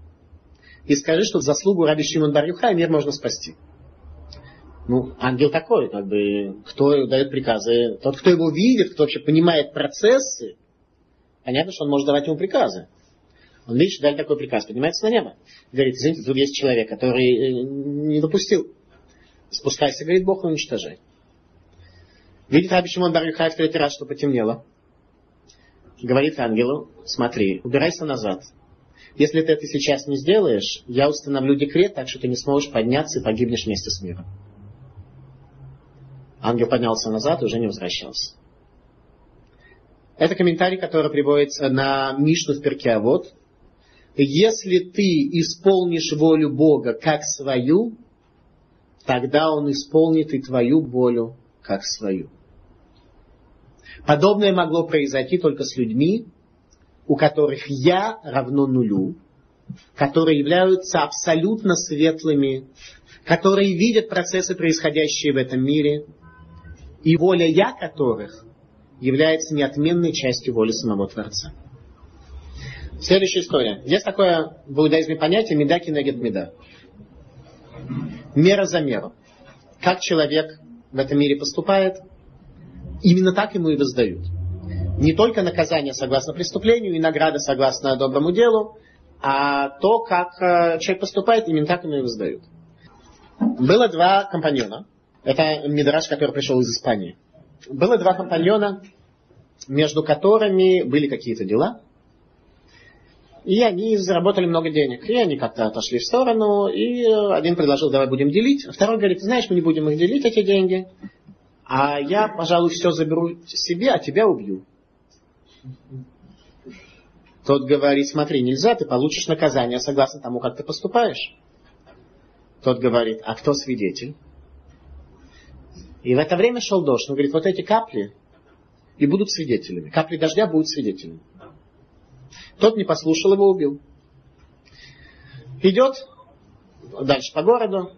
и скажи, что в заслугу Рабби Шимон Бар-Йохая мир можно спасти. Ну, ангел такой, как бы, кто дает приказы, тот, кто его видит, кто вообще понимает процессы, понятно, что он может давать ему приказы. Он видит, что дали такой приказ, поднимается на небо. Говорит, извините, тут есть человек, который не допустил. Спускайся, говорит, Бог, уничтожай. Видит Рабби Шимон Бар-Йохай в третий раз, что потемнело. Говорит ангелу, смотри, убирайся назад. Если ты это сейчас не сделаешь, я установлю декрет, так что ты не сможешь подняться и погибнешь вместе с миром. Ангел поднялся назад и уже не возвращался. Это комментарий, который приводится на Мишну в Перкей Авот. Если ты исполнишь волю Бога как свою, тогда Он исполнит и твою волю как свою. Подобное могло произойти только с людьми, у которых «я» равно нулю, которые являются абсолютно светлыми, которые видят процессы, происходящие в этом мире, и воля «я» которых является неотменной частью воли самого Творца. Следующая история. Есть такое в иудаизме понятие «меда кенегед меда». Мера за меру. Как человек в этом мире поступает, именно так ему и воздают. Не только наказание согласно преступлению и награда согласно доброму делу, а то, как человек поступает, именно так ему и воздают. Было два компаньона. Это мидраш, который пришел из Испании. Было два компаньона, между которыми были какие-то дела. И они заработали много денег. И они как-то отошли в сторону. И один предложил, давай будем делить. Второй говорит, знаешь, мы не будем их делить, эти деньги. А я, пожалуй, все заберу себе, а тебя убью. Тот говорит, смотри, нельзя, ты получишь наказание согласно тому, как ты поступаешь. Тот говорит, а кто свидетель? И в это время шел дождь. Он говорит, вот эти капли и будут свидетелями. Капли дождя будут свидетелями. Тот не послушал, его убил. Идет дальше по городу.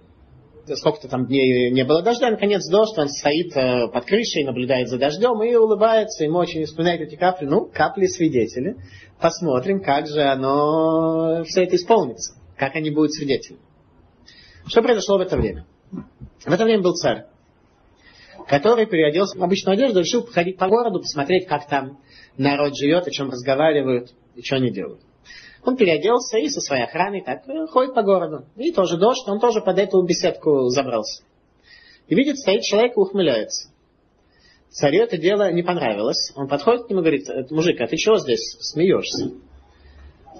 Сколько-то там дней не было дождя. Наконец дождь, он стоит под крышей, наблюдает за дождем и улыбается. Ему очень вспоминают эти капли. Ну, капли свидетели. Посмотрим, как же оно все это исполнится. Как они будут свидетелями. Что произошло в это время? В это время был царь, который переоделся в обычную одежду, решил походить по городу, посмотреть, как там народ живет, о чем разговаривают и что они делают. Он переоделся и со своей охраной так ходит по городу. И тоже дождь, он тоже под эту беседку забрался. И видит, стоит человек и ухмыляется. Царю это дело не понравилось. Он подходит к нему и говорит, мужик, а ты чего здесь смеешься?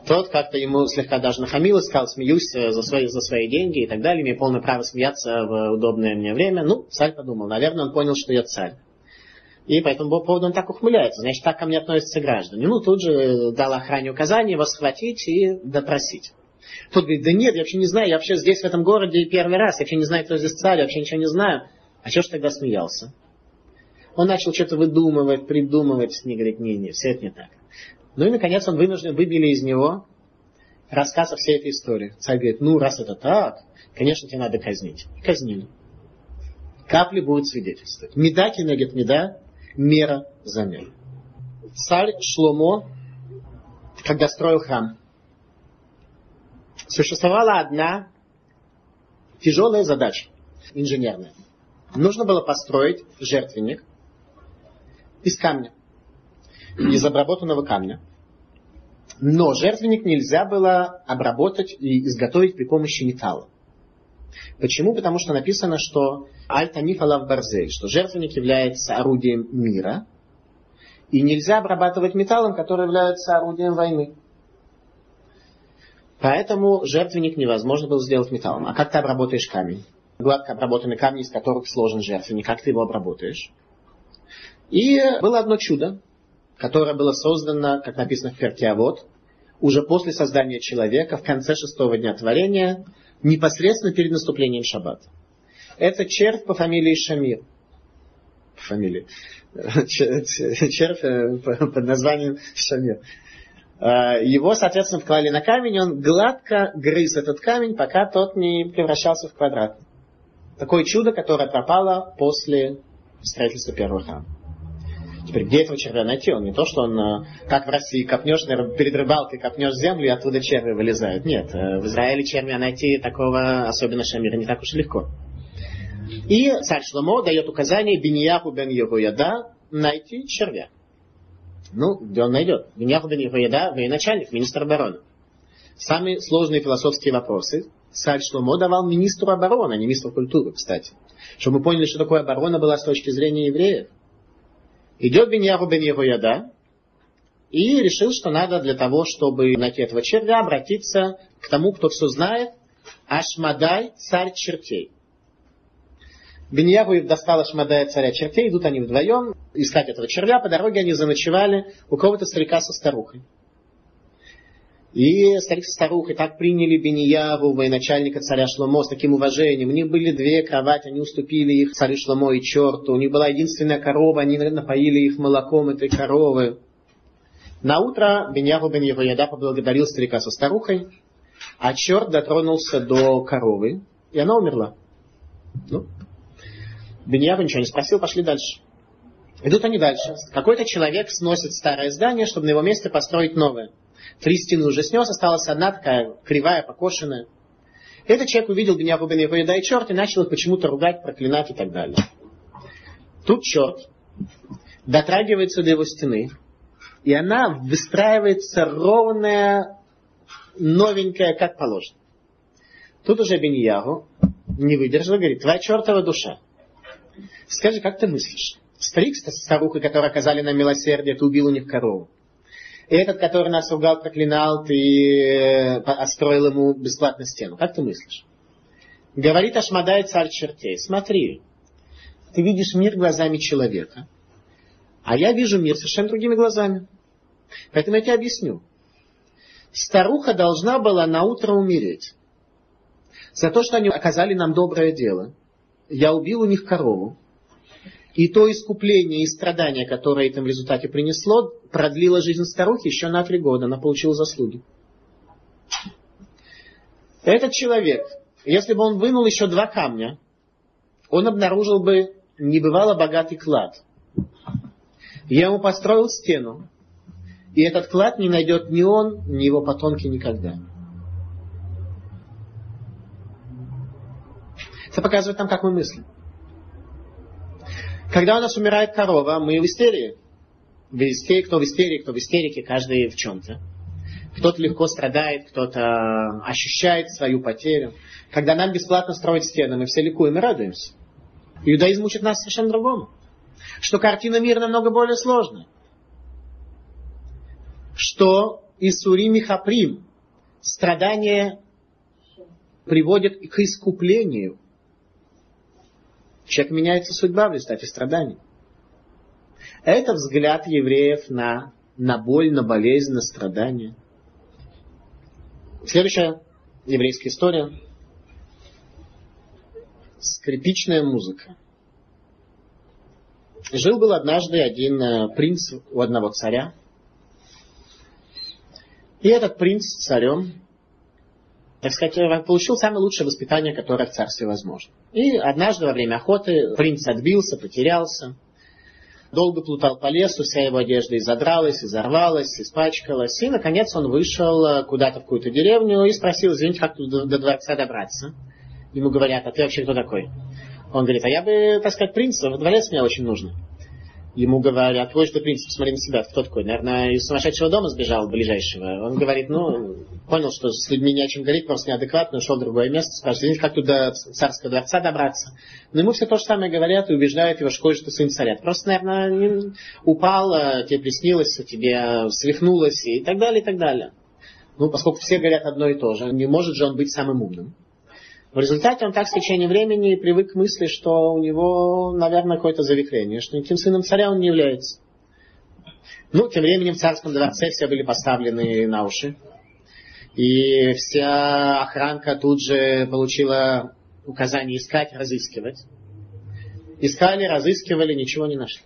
Тот как-то ему слегка даже нахамил и сказал, смеюсь за свои деньги и так далее, имею полное право смеяться в удобное мне время. Ну, царь подумал, наверное, он понял, что я царь. И по этому поводу он так ухмыляется, значит, так ко мне относятся граждане. Ну, тут же дал охране указание его схватить и допросить. Тот говорит, да нет, я вообще не знаю, я вообще здесь в этом городе первый раз, я вообще не знаю, кто здесь царь, я вообще ничего не знаю. А чего ж тогда смеялся? Он начал что-то выдумывать, придумывать, и говорит, не, все это не так. Ну и, наконец, он вынужден, выбили из него рассказ о всей этой истории. Царь говорит, ну, раз это так, конечно, тебя надо казнить. И казнили. Капли будут свидетельствовать. Меда кенегед меда, мера за меру. Царь Шломо, когда строил храм, существовала одна тяжелая задача инженерная. Нужно было построить жертвенник из камня. Из обработанного камня. Но жертвенник нельзя было обработать и изготовить при помощи металла. Почему? Потому что написано, что аль-таниф алав барзель, что жертвенник является орудием мира, и нельзя обрабатывать металлом, который является орудием войны. Поэтому жертвенник невозможно было сделать металлом. А как ты обработаешь камень? Гладко обработанный камень, из которых сложен жертвенник. Как ты его обработаешь? И было одно чудо, которое было создано, как написано в перке Авот, уже после создания человека, в конце шестого дня творения, непосредственно перед наступлением шаббата. Это червь по фамилии Шамир. По фамилии. Червь под названием Шамир. Его, соответственно, вклали на камень, и он гладко грыз этот камень, пока тот не превращался в квадрат. Такое чудо, которое пропало после строительства первого храма. Теперь, где этого червя найти? Он не то, что он, как в России, копнешь, перед рыбалкой копнешь землю, и оттуда черви вылезают. Нет, в Израиле червя найти такого, особенно Шамира, не так уж и легко. И царь Шломо дает указание Биньяху Бен Йеояда найти червя. Ну, где он найдет? Биньяху Бен Йеояда, военачальник, министр обороны. Самые сложные философские вопросы царь Шломо давал министру обороны, а не министру культуры, кстати. Чтобы мы поняли, что такое оборона была с точки зрения евреев. Идет Биньяху бен Йеояда и решил, что надо для того, чтобы найти этого червя, обратиться к тому, кто все знает, Ашмадай, царь чертей. Биньяху достал Ашмадая, царя чертей, идут они вдвоем искать этого червя. По дороге они заночевали у кого-то старика со старухой. И старик со старухой так приняли Биньяху, военачальника царя Шломо, с таким уважением. У них были две кровати, они уступили их царю Шломо и черту. У них была единственная корова, они напоили их молоком этой коровы. Наутро Биньяху бен Йеояда поблагодарил старика со старухой А черт дотронулся до коровы, и она умерла. Ну, Биньяху ничего не спросил, пошли дальше. Идут они дальше. Какой-то человек сносит старое здание, чтобы на его месте построить новое. Три стены уже снес, осталась одна такая кривая, покошенная. Этот человек увидел Биньяху Бен Йеояда и черт, и начал их почему-то ругать, проклинать и так далее. Тут черт дотрагивается до его стены, и она выстраивается ровная, новенькая, как положено. Тут уже Биньяху не выдержал и говорит: твоя чертова душа, скажи, как ты мыслишь? Старик со старухой, которые оказали нам милосердие, ты убил у них корову. И этот, который нас ругал, проклинал, ты построил ему бесплатно стену. Как ты мыслишь? Говорит Ашмадай, царь чертей: смотри, ты видишь мир глазами человека, а я вижу мир совершенно другими глазами. Поэтому я тебе объясню. Старуха должна была наутро умереть. За то, что они оказали нам доброе дело, я убил у них корову. И то искупление и страдания, которое это в результате принесло, продлило жизнь старухи еще на 3 года. Она получила заслуги. Этот человек, если бы он вынул еще 2 камня, он обнаружил бы небывало богатый клад. Я ему построил стену, и этот клад не найдет ни он, ни его потомки никогда. Это показывает нам, как мы мыслим. Когда у нас умирает корова, мы в истерии. Кто в истерии, кто в истерике, каждый в чем-то. Кто-то легко страдает, кто-то ощущает свою потерю. Когда нам бесплатно строят стены, мы все ликуем и радуемся. Иудаизм учит нас совершенно другому. Что картина мира намного более сложная. Что Исурим и Хаприм, страдание приводит к искуплению. Человек меняется судьба в результате страданий. Это взгляд евреев на боль, на болезнь, на страдания. Следующая еврейская история. Скрипичная музыка. Жил-был однажды один принц у одного царя. И этот принц с царем, так сказать, получил самое лучшее воспитание, которое в царстве возможно. И однажды во время охоты принц отбился, потерялся. Долго плутал по лесу, вся его одежда изодралась, изорвалась, испачкалась. И, наконец, он вышел куда-то в какую-то деревню и спросил: извините, как тут до дворца добраться? Ему говорят: а ты вообще кто такой? Он говорит: а я бы, так сказать, принц, во дворец мне очень нужно. Ему говорят: вот что, принц, посмотри на себя, кто такой? Наверное, из сумасшедшего дома сбежал, ближайшего. Он говорит: ну, понял, что с людьми не о чем говорить, просто неадекватно, ушел в другое место. Спрашивает: как тут до царского дворца добраться? Но ему все то же самое говорят и убеждают его: что ты сын царя. Просто, наверное, упал, тебе приснилось, тебе свихнулось и так далее, и так далее. Ну, поскольку все говорят одно и то же, не может же он быть самым умным. В результате он так с течением времени привык к мысли, что у него, наверное, какое-то завихрение, что никаким сыном царя он не является. Ну, тем временем в царском дворце все были поставлены на уши. И вся охранка тут же получила указание искать, разыскивать. Искали, разыскивали, ничего не нашли.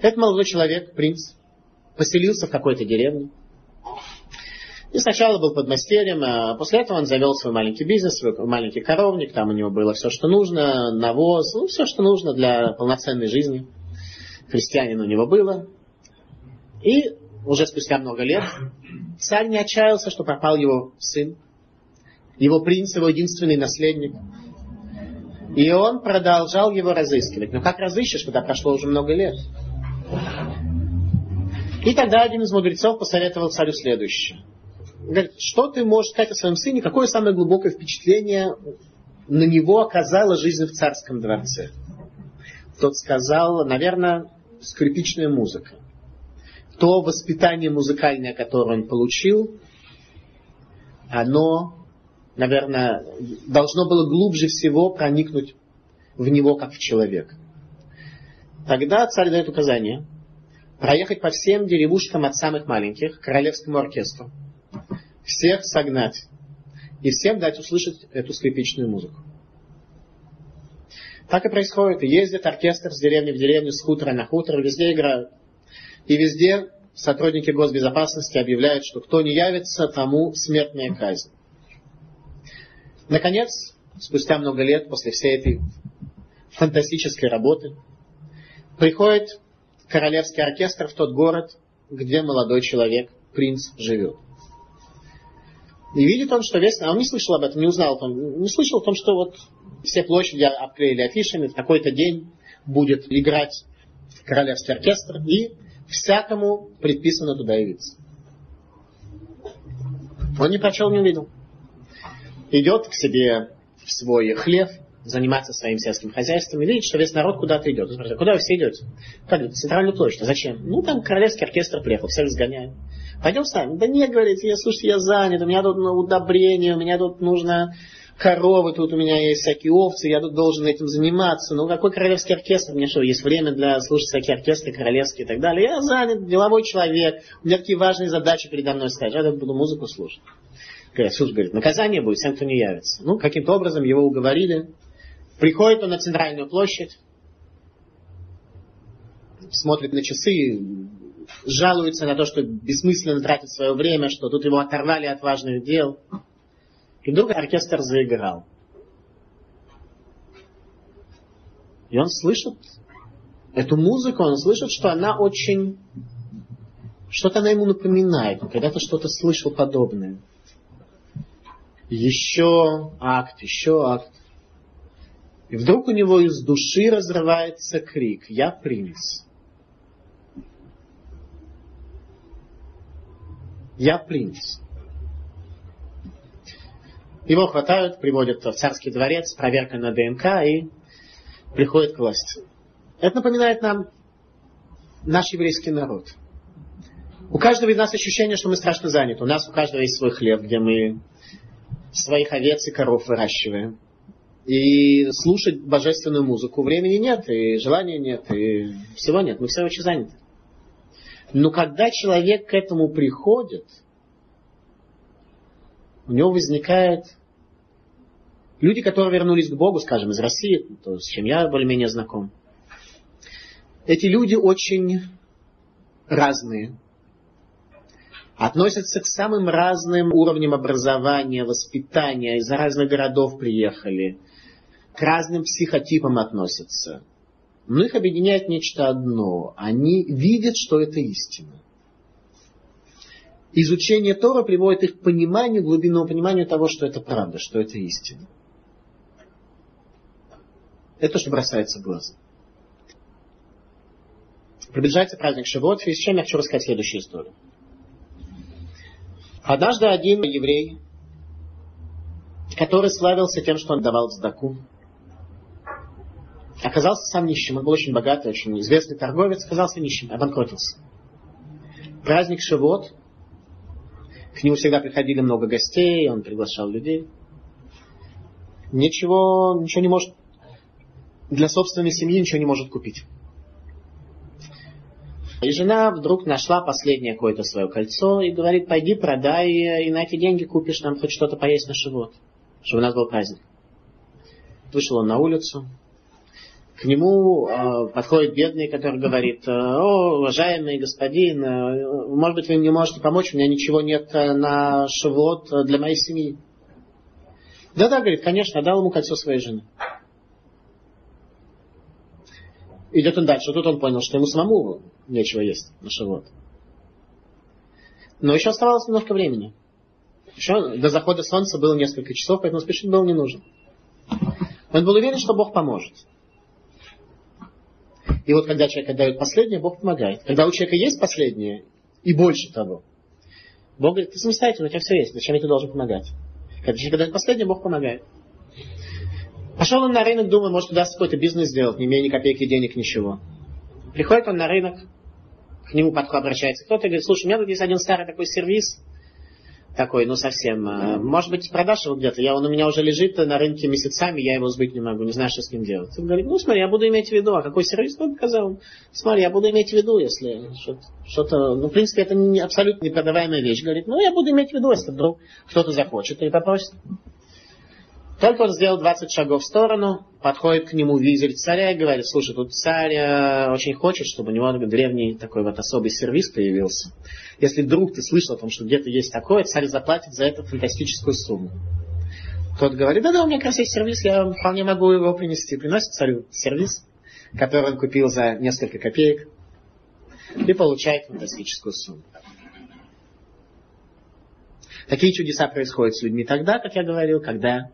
Этот молодой человек, принц, поселился в какой-то деревне. И сначала был подмастерьем, а после этого он завел свой маленький бизнес, свой маленький коровник. Там у него было все, что нужно, навоз, ну, все, что нужно для полноценной жизни. Крестьянин у него было. И уже спустя много лет царь не отчаялся, что пропал его сын, его принц, его единственный наследник. И он продолжал его разыскивать. Но как разыщешь, когда прошло уже много лет? И тогда один из мудрецов посоветовал царю следующее. Говорит: что ты можешь сказать о своем сыне? Какое самое глубокое впечатление на него оказала жизнь в царском дворце? Тот сказал: наверное, скрипичная музыка. То воспитание музыкальное, которое он получил, оно, наверное, должно было глубже всего проникнуть в него, как в человека. Тогда царь дает указание проехать по всем деревушкам от самых маленьких к королевскому оркестру. Всех согнать и всем дать услышать эту скрипичную музыку. Так и происходит. И ездит оркестр с деревни в деревню, с хутора на хутор, везде играют. И везде сотрудники госбезопасности объявляют, что кто не явится, тому смертная казнь. Наконец, спустя много лет после всей этой фантастической работы, приходит королевский оркестр в тот город, где молодой человек, принц, живет. И видит он, что весь... А он не слышал об этом, не узнал. Он не слышал о том, что вот все площади обклеили афишами, в такой-то день будет играть королевский оркестр, и всякому предписано туда явиться. Он ни про что не увидел. Идет к себе в свой хлев, заниматься своим сельским хозяйством, и видит, что весь народ куда-то идет. Он спрашивает: куда вы все идете? Как, центральную площадь. Зачем? Ну, там королевский оркестр приехал, всех сгоняем. Пойдем сами. Да не, говорите, слушайте, я занят, у меня тут удобрение, у меня тут нужно коровы, тут у меня есть всякие овцы, я тут должен этим заниматься. Ну, какой королевский оркестр? У меня что, есть время для слушать всякие оркестры королевские и так далее? Я занят, деловой человек, у меня такие важные задачи передо мной стоят, я тут буду музыку слушать. Иисус говорит: наказание будет всем, кто не явится. Ну, каким-то образом его уговорили. Приходит он на центральную площадь, смотрит на часы, жалуется на то, что бессмысленно тратит свое время, что тут его оторвали от важных дел. И вдруг оркестр заиграл. И он слышит эту музыку, он слышит, что она очень... Что-то она ему напоминает. Он когда-то что-то слышал подобное. Еще акт, еще акт. И вдруг у него из души разрывается крик: «Я принц! Я принц!» Его хватают, приводят в царский дворец, проверка на ДНК, и приходит к власти. Это напоминает нам наш еврейский народ. У каждого из нас ощущение, что мы страшно заняты. У нас у каждого есть свой хлеб, где мы своих овец и коров выращиваем. И слушать божественную музыку времени нет, и желания нет, и всего нет. Мы все очень заняты. Но когда человек к этому приходит, у него возникает... Люди, которые вернулись к Богу, скажем, из России, то, с чем я более-менее знаком. Эти люди очень разные. Относятся к самым разным уровням образования, воспитания. Из разных городов приехали. К разным психотипам относятся. Но их объединяет нечто одно. Они видят, что это истина. Изучение Тора приводит их к пониманию, глубинному пониманию того, что это правда, что это истина. Это то, что бросается в глаза. Приближается праздник Шивот, в связи с чем я хочу рассказать следующую историю. Однажды один еврей, который славился тем, что он давал цдаку, оказался сам нищим. Он был очень богатый, очень известный торговец, оказался нищим, обанкротился. Праздник Шивот. К нему всегда приходили много гостей, он приглашал людей. Ничего не может, для собственной семьи ничего не может купить. И жена вдруг нашла последнее какое-то свое кольцо и говорит: пойди продай, и на эти деньги купишь нам хоть что-то поесть на Шивот, чтобы у нас был праздник. Вышел он на улицу. К нему подходит бедный, который говорит: о, уважаемый господин, может быть, вы мне можете помочь, у меня ничего нет на Шивот для моей семьи. Да-да, говорит, конечно, отдал ему кольцо своей жены. Идет он дальше, тут он понял, что ему самому нечего есть на Шивот. Но еще оставалось немножко времени. Еще до захода солнца было несколько часов, поэтому спешить было не нужно. Он был уверен, что Бог поможет. И вот когда человек отдает последнее, Бог помогает. Когда у человека есть последнее, и больше того, Бог говорит: ты самостоятельно, у тебя все есть, зачем я тебе должен помогать? Когда человек отдает последнее, Бог помогает. Пошел он на рынок, думал, может, удастся какой-то бизнес сделать, не имея ни копейки денег, ничего. Приходит он на рынок, к нему обращается кто-то и говорит: слушай, у меня тут есть один старый такой сервиз, такой, ну совсем, может быть, продашь его где-то? Он у меня уже лежит на рынке месяцами, я его сбыть не могу, не знаю, что с ним делать. Он говорит: ну смотри, я буду иметь в виду. А какой сервис он показал? Смотри, я буду иметь в виду, если что-то... Ну, в принципе, это не, абсолютно непродаваемая вещь. Говорит: ну, я буду иметь в виду, если вдруг кто-то захочет или попросит. Только он сделал 20 шагов в сторону, подходит к нему визирь царя и говорит: слушай, тут царь очень хочет, чтобы у него древний такой вот особый сервис появился. Если вдруг ты слышал о том, что где-то есть такое, царь заплатит за это фантастическую сумму. Тот говорит: да, у меня как раз есть сервис, я вполне могу его принести. Приносит царю сервис, который он купил за несколько копеек, и получает фантастическую сумму. Такие чудеса происходят с людьми тогда, как я говорил, когда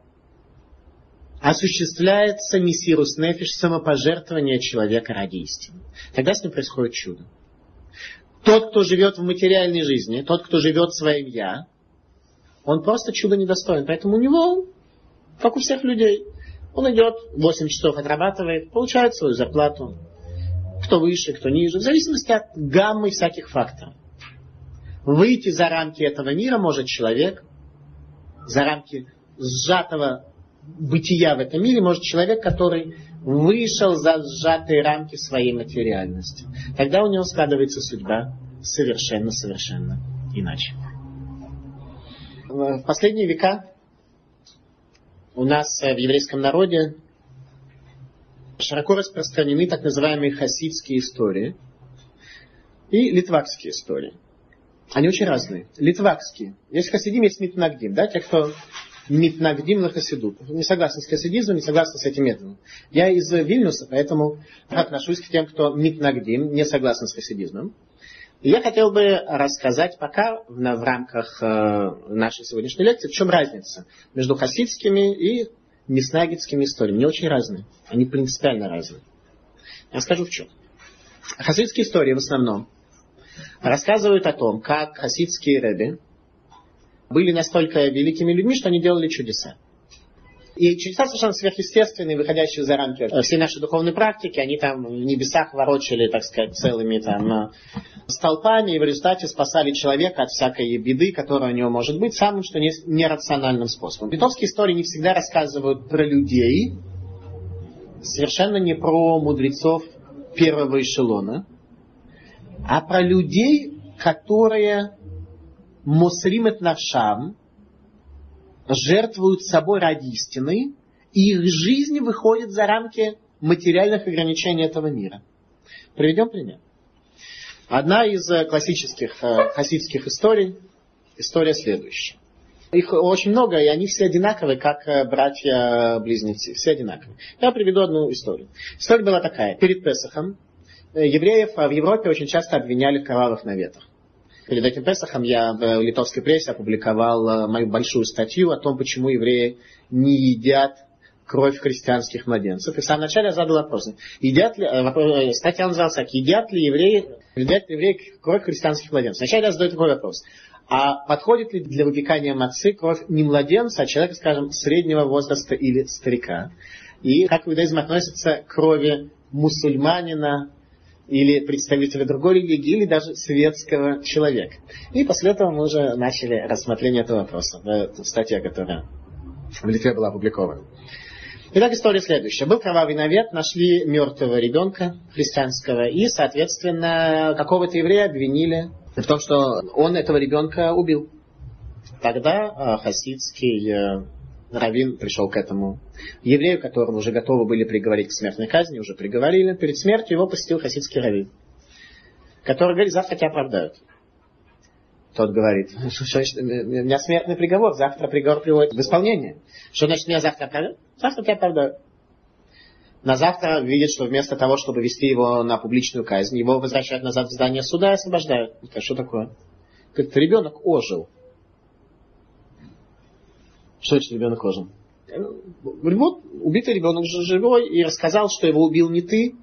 осуществляется миссирус нефиш, самопожертвование человека ради истины. Тогда с ним происходит чудо. Тот, кто живет в материальной жизни, тот, кто живет своим «я», он просто чудо недостоин. Поэтому у него, как у всех людей, он идет, 8 часов отрабатывает, получает свою зарплату. Кто выше, кто ниже, в зависимости от гаммы всяких факторов. Выйти за рамки этого мира может человек, за рамки сжатого бытия в этом мире может человек, который вышел за сжатые рамки своей материальности. Тогда у него складывается судьба совершенно иначе. В последние века у нас в еврейском народе широко распространены так называемые хасидские истории и литвакские истории. Они очень разные. Литвакские. Есть хасидим, есть митнагдим. Да? Те, кто митнагдим на хасиду. Не согласен с хасидизмом, не согласен с этим методом. Я из Вильнюса, поэтому отношусь к тем, кто митнагдим, не согласен с хасидизмом. И я хотел бы рассказать пока в рамках нашей сегодняшней лекции, в чем разница между хасидскими и миснагидскими историями. Они очень разные. Они принципиально разные. Я скажу в чем. Хасидские истории в основном рассказывают о том, как хасидские рэбби были настолько великими людьми, что они делали чудеса. И чудеса совершенно сверхъестественные, выходящие за рамки всей нашей духовной практики. Они там в небесах ворочали, так сказать, целыми там столпами, и в результате спасали человека от всякой беды, которая у него может быть, самым что нерациональным способом. Литовские истории не всегда рассказывают про людей, совершенно не про мудрецов первого эшелона, а про людей, которые мосрим эт навшам, жертвуют собой ради истины, и их жизнь выходит за рамки материальных ограничений этого мира. Приведем пример. Одна из классических хасидских историй, история следующая. Их очень много, и они все одинаковые, как братья-близнецы. Все одинаковые. Я приведу одну историю. История была такая. Перед Песахом евреев в Европе очень часто обвиняли в кровавых наветах. Перед этим Песахом я в литовской прессе опубликовал мою большую статью о том, почему евреи не едят кровь христианских младенцев. И в самом начале я задал вопрос. Статья называлась так: едят ли евреи кровь христианских младенцев? Сначала я задаю такой вопрос. А подходит ли для выпекания матцы кровь не младенца, а человека, скажем, среднего возраста или старика? И как иудаизм относится к крови мусульманина, или представителя другой религии, или даже светского человека. И после этого мы уже начали рассмотрение этого вопроса в статье, которая в Литве была опубликована. Итак, история следующая. Был кровавый навет, нашли мертвого ребенка христианского, и, соответственно, какого-то еврея обвинили в том, что он этого ребенка убил. Тогда хасидский раввин пришел к этому еврею, которого уже готовы были приговорить к смертной казни, уже приговорили. Перед смертью его посетил хасидский раввин, который говорит: завтра тебя оправдают. Тот говорит: у меня смертный приговор, завтра приговор приводит в исполнение. Что значит меня завтра оправдают? Завтра тебя оправдают. На завтра видит, что вместо того, чтобы вести его на публичную казнь, его возвращают назад в здание суда и освобождают. Что такое? Говорит: ребенок ожил. Что значит ребенок ожил? Вот убитый ребенок живой и рассказал, что его убил не ты,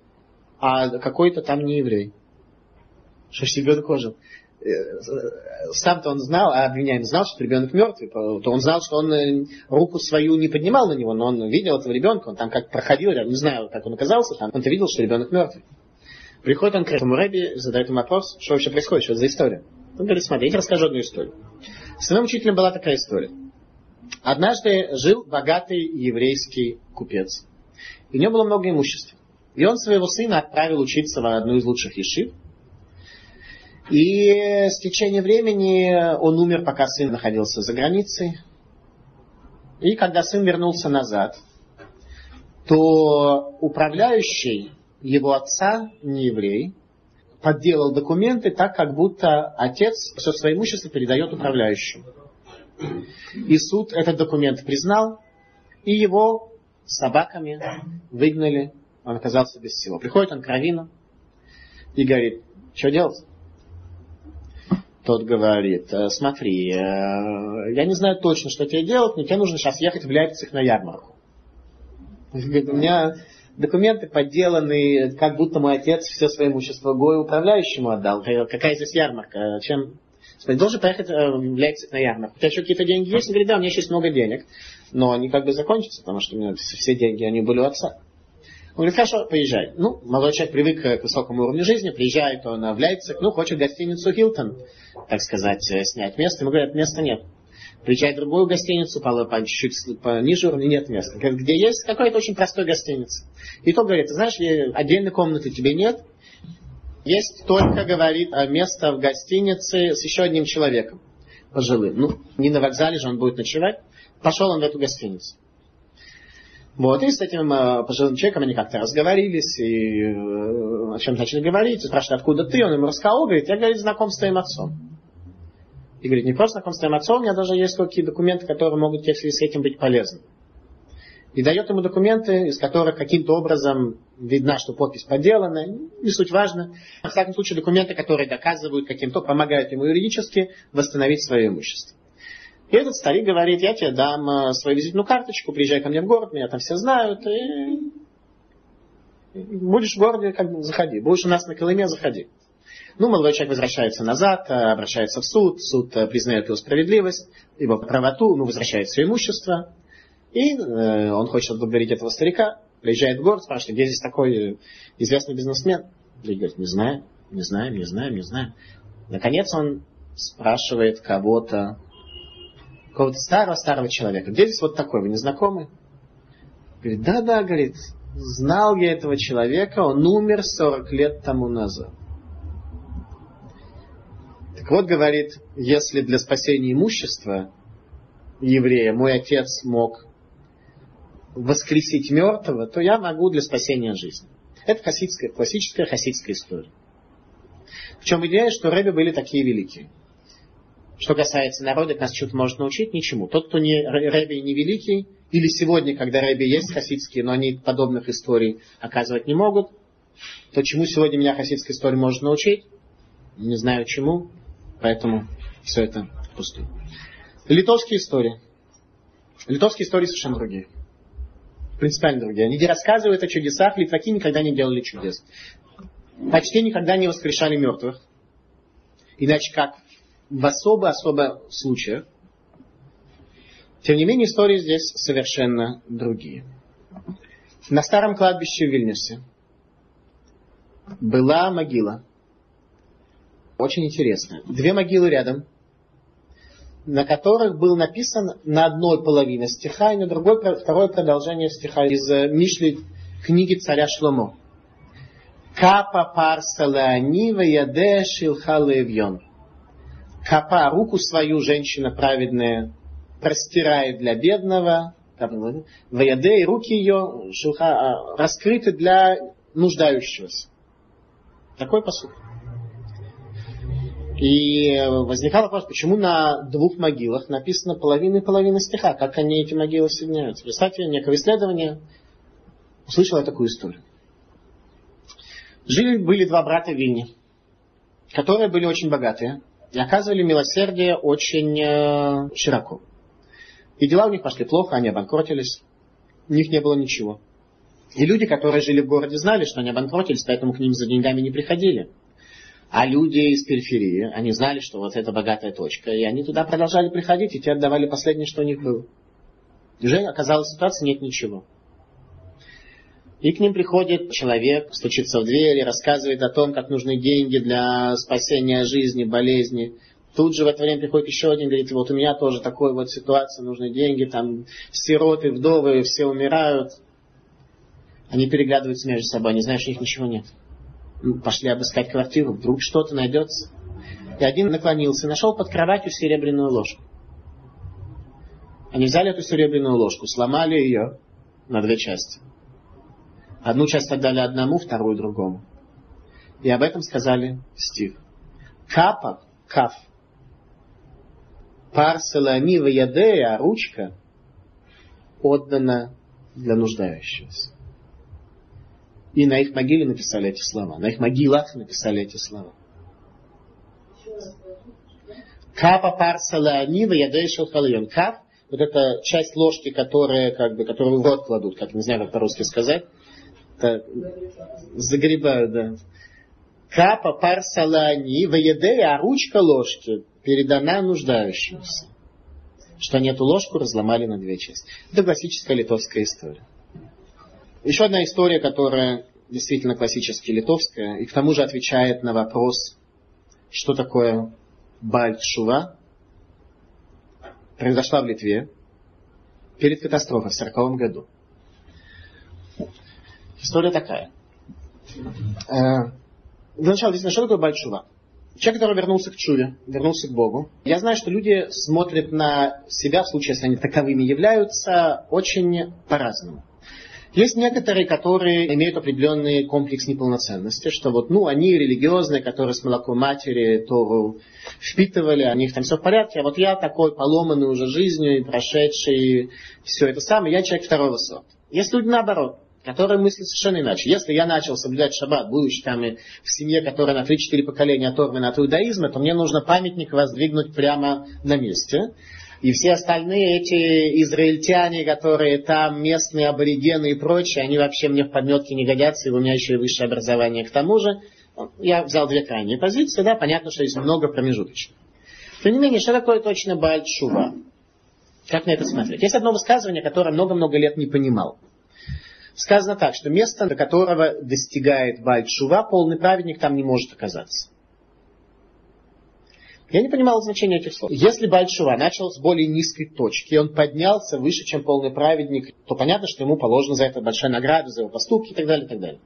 а какой-то там не еврей. Что ж, ребенок ожил? Сам-то он знал, а обвиняемый знал, что ребенок мертвый. То он знал, что он руку свою не поднимал на него, но он видел этого ребенка, он там как проходил, не знаю, как он оказался там, он-то видел, что ребенок мертвый. Приходит он к этому рэбби, задает ему вопрос: что вообще происходит, что это за история? Он говорит: смотри, я тебе расскажу одну историю. С моим учителем была такая история. Однажды жил богатый еврейский купец. И у него было много имущества. И он своего сына отправил учиться в одну из лучших ешив. И с течением времени он умер, пока сын находился за границей. И когда сын вернулся назад, то управляющий его отца, не еврей, подделал документы так, как будто отец все свое имущество передает управляющему. И суд этот документ признал, и его с собаками выгнали, он оказался без всего. Приходит он к раввину и говорит: что делать? Тот говорит: смотри, я не знаю точно, что тебе делать, но тебе нужно сейчас ехать в Лейпциг на ярмарку. Говорит: у меня документы подделаны, как будто мой отец все свое имущество Гою управляющему отдал. Какая здесь ярмарка? Чем? Должен поехать в Лейпциг на ярмарку. У тебя еще какие-то деньги есть? Он говорит: да, у меня еще есть много денег, но они как бы закончатся, потому что у меня все деньги, они были у отца. Он говорит: хорошо, поезжай. Ну, молодой человек привык к высокому уровню жизни, приезжает он в Лейпциг, ну, хочет гостиницу «Хилтон», так сказать, снять место. Ему говорят: места нет. Приезжает в другую гостиницу, по чуть-чуть пониже уровня, нет места. Говорит: где есть? Какая-то очень простая гостиница. И тот говорит: знаешь, отдельной комнаты тебе нет. Есть только, говорит, место в гостинице с еще одним человеком пожилым. Ну, не на вокзале же он будет ночевать. Пошел он в эту гостиницу. Вот, и с этим пожилым человеком они как-то разговорились, и о чем начали говорить, и спрашивают: откуда ты? Он ему рассказал, говорит: я, говорит, знаком с твоим отцом. И говорит: не просто знаком с твоим отцом, у меня даже есть какие-то документы, которые могут тебе в связи с этим быть полезны. И дает ему документы, из которых каким-то образом видно, что подпись подделана, не суть важно. Во всяком случае, документы, которые доказывают каким-то, помогают ему юридически восстановить свое имущество. И этот старик говорит: я тебе дам свою визитную карточку, приезжай ко мне в город, меня там все знают, и будешь в городе, как бы, заходи. Будешь у нас на Колыме, заходи. Ну, молодой человек возвращается назад, обращается в суд, суд признает его справедливость, его правоту, ему возвращает все имущество. И он хочет отблагодарить этого старика, приезжает в город, спрашивает: где здесь такой известный бизнесмен? И говорит: не знаю. Наконец он спрашивает какого-то старого человека: где здесь вот такой, вы не знакомы? Говорит: да, говорит, знал я этого человека, он умер 40 лет тому назад. Так вот, говорит, если для спасения имущества еврея мой отец мог воскресить мертвого, то я могу для спасения жизни. Это классическая хасидская история. В чем идея, что рэбби были такие великие. Что касается народа, нас что-то может научить ничему. Тот, кто не рэбби, не великий, или сегодня, когда рэбби есть хасидские, но они подобных историй оказывать не могут, то чему сегодня меня хасидская история может научить? Не знаю чему, поэтому все это пустое. Литовские истории. Литовские истории совершенно другие. Принципиально другие. Они рассказывают о чудесах, литваки никогда не делали чудес. Почти никогда не воскрешали мертвых. Иначе как? В особо-особо случаях. Тем не менее, истории здесь совершенно другие. На старом кладбище в Вильнюсе была могила. Очень интересная. Две могилы рядом, на которых был написан на одной половине стиха и на другой второе продолжение стиха из Мишли, книги царя Шломо. «Капа парсалеанива яде шилхалевьон». Капа, руку свою женщина праведная простирает для бедного, ваяде, и руки ее шелха раскрыты для нуждающегося. Такой посуд. И возникал вопрос, почему на двух могилах написано половина и половина стиха, как они, эти могилы, соединяются. Представьте, некое исследование, услышал я такую историю. Были два брата Винни, которые были очень богатые. И оказывали милосердие очень широко. И дела у них пошли плохо, они обанкротились. У них не было ничего. И люди, которые жили в городе, знали, что они обанкротились, поэтому к ним за деньгами не приходили. А люди из периферии, они знали, что вот это богатая точка. И они туда продолжали приходить, и те отдавали последнее, что у них было. Уже оказалась ситуация, нет ничего. И к ним приходит человек, стучится в дверь и рассказывает о том, как нужны деньги для спасения жизни, болезни. Тут же в это время приходит еще один, говорит: вот у меня тоже такая вот ситуация, нужны деньги, там сироты, вдовы, все умирают. Они переглядываются между собой, они знают, что у них ничего нет. Пошли обыскать квартиру, вдруг что-то найдется. И один наклонился, нашел под кроватью серебряную ложку. Они взяли эту серебряную ложку, сломали ее на две части. Одну часть отдали одному, вторую другому. И об этом сказали стих. Капа, каф. Парселами ваядея, ручка, отдана для нуждающегося. И на их могиле написали эти слова. На их могилах написали эти слова. Капа парселами ваядея шелхалион. Кап, вот эта часть ложки, которую в рот кладут, как не знаю, как по-русски сказать. Это загребают, да. Капа парсалани ваедея, а ручка ложки передана нуждающимся. Что они эту ложку разломали на две части. Это классическая литовская история. Еще одна история, которая действительно классически литовская, и к тому же отвечает на вопрос, что такое Бааль Тшува, произошла в Литве перед катастрофой в 1940 году. История такая. Для начала, действительно, что такое Бааль Тшува? Человек, который вернулся к Тшуве, вернулся к Богу. Я знаю, что люди смотрят на себя, в случае, если они таковыми являются, очень по-разному. Есть некоторые, которые имеют определенный комплекс неполноценности, что вот, они религиозные, которые с молоком матери Тору впитывали, у них там все в порядке, а вот я такой поломанный уже жизнью и прошедший все это самое, я человек второго сорта. Есть люди наоборот, которые мыслят совершенно иначе. Если я начал соблюдать шаббат, будучи там и в семье, которая на 3-4 поколения оторвана от иудаизма, то мне нужно памятник воздвигнуть прямо на месте. И все остальные эти израильтяне, которые там местные аборигены и прочие, они вообще мне в подметке не годятся, и у меня еще и высшее образование к тому же. Я взял две крайние позиции, да, понятно, что есть много промежуточных. Тем не менее, что такое точно Бааль Тшува? Как на это смотреть? Есть одно высказывание, которое много-много лет не понимал. Сказано так, что место, до которого достигает Бааль Тшува, полный праведник там не может оказаться. Я не понимал значения этих слов. Если Бааль Тшува начал с более низкой точки, и он поднялся выше, чем полный праведник, то понятно, что ему положена за это большая награда, за его поступки и так далее, и так далее.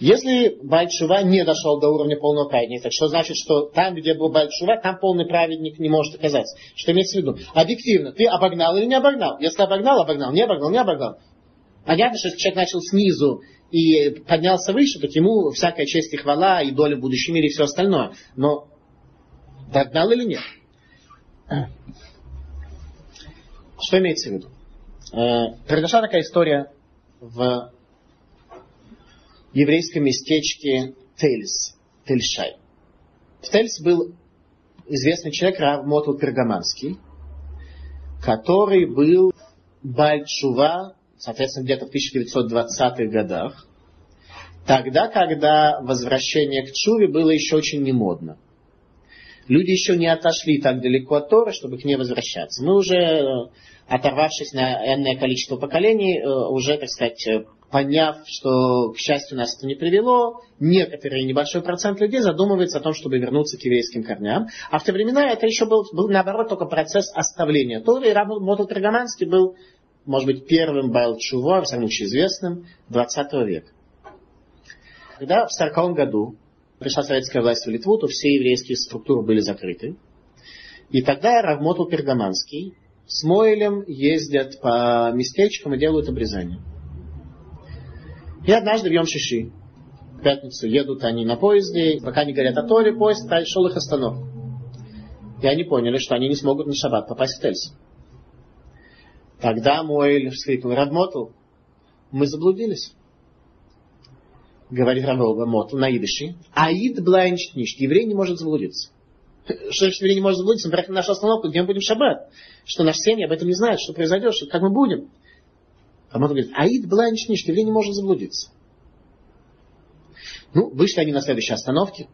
Если Бааль Тшува не дошел до уровня полного праведника, что значит, что там, где был Бааль Тшува, там полный праведник не может оказаться. Что имеется в виду? Объективно, ты обогнал или не обогнал? Если обогнал, обогнал, не обогнал, не обогнал. Понятно, что если человек начал снизу и поднялся выше, то ему всякая честь и хвала, и доля в будущем мире, и все остальное. Но догнал или нет? Что имеется в виду? Произошла такая история в еврейском местечке Тельс, Тельшай. В Тельс был известный человек Рав Мотл Пергаманский, который был Бааль Тшува, соответственно, где-то в 1920-х годах, тогда, когда возвращение к Тшуве было еще очень немодно. Люди еще не отошли так далеко от Торы, чтобы к ней возвращаться. Мы уже, оторвавшись на энное количество поколений, уже, так сказать, поняв, что, к счастью, нас это не привело, некоторый небольшой процент людей задумывается о том, чтобы вернуться к еврейским корням. А в те времена это еще был наоборот, только процесс оставления Торы. И Рав Мотл Пергаманский был, может быть, первым Бааль Тшува, в самом случае известным, 20 века. Когда в 1940 году пришла советская власть в Литву, то все еврейские структуры были закрыты. И тогда Рав Мотл Пергаманский с Моэлем ездят по местечкам и делают обрезание. И однажды в Йом-Шиши, в пятницу, едут они на поезде, пока они говорят о Торе, поезд прошел их остановку. И они поняли, что они не смогут на шаббат попасть в Тельс. Тогда Моэль вскрикнул: «Рав Мотл, мы заблудились». Говорит Рав Мотл на идыше: «Аид блайншт ништ». Еврей не может заблудиться. Что еврей не может заблудиться? Мы приехали на нашу остановку, где мы будем в шаббат. Что наши семьи об этом не знают, что произойдет, что, как мы будем. Рав Мотл говорит: «Аид блайншт ништ». Еврей не может заблудиться. Вышли они на следующей остановке.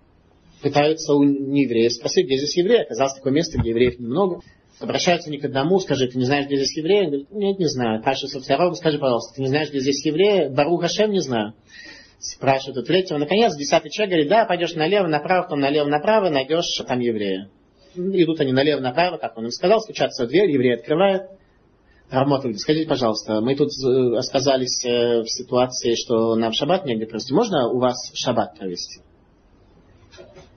Пытаются у нееврея спросить, где здесь евреи. Оказалось такое место, где евреев немного. Обращаются они к одному, скажи: «Ты не знаешь, где здесь евреи?» Он говорит: «Нет, не знаю». Спрашивают второго: «Скажи, пожалуйста, ты не знаешь, где здесь евреи?» «Барух Ашем, не знаю». Спрашивают третьего. Наконец, 10-й человек говорит: «Да, пойдешь налево, направо, потом налево, направо, найдешь там еврея». Идут они налево, направо, как он им сказал, стучатся в дверь, евреи открывают. Рав Мотл говорит: «Скажите, пожалуйста, мы тут оказались в ситуации, что нам шаббат негде провести. Можно у вас шаббат провести?»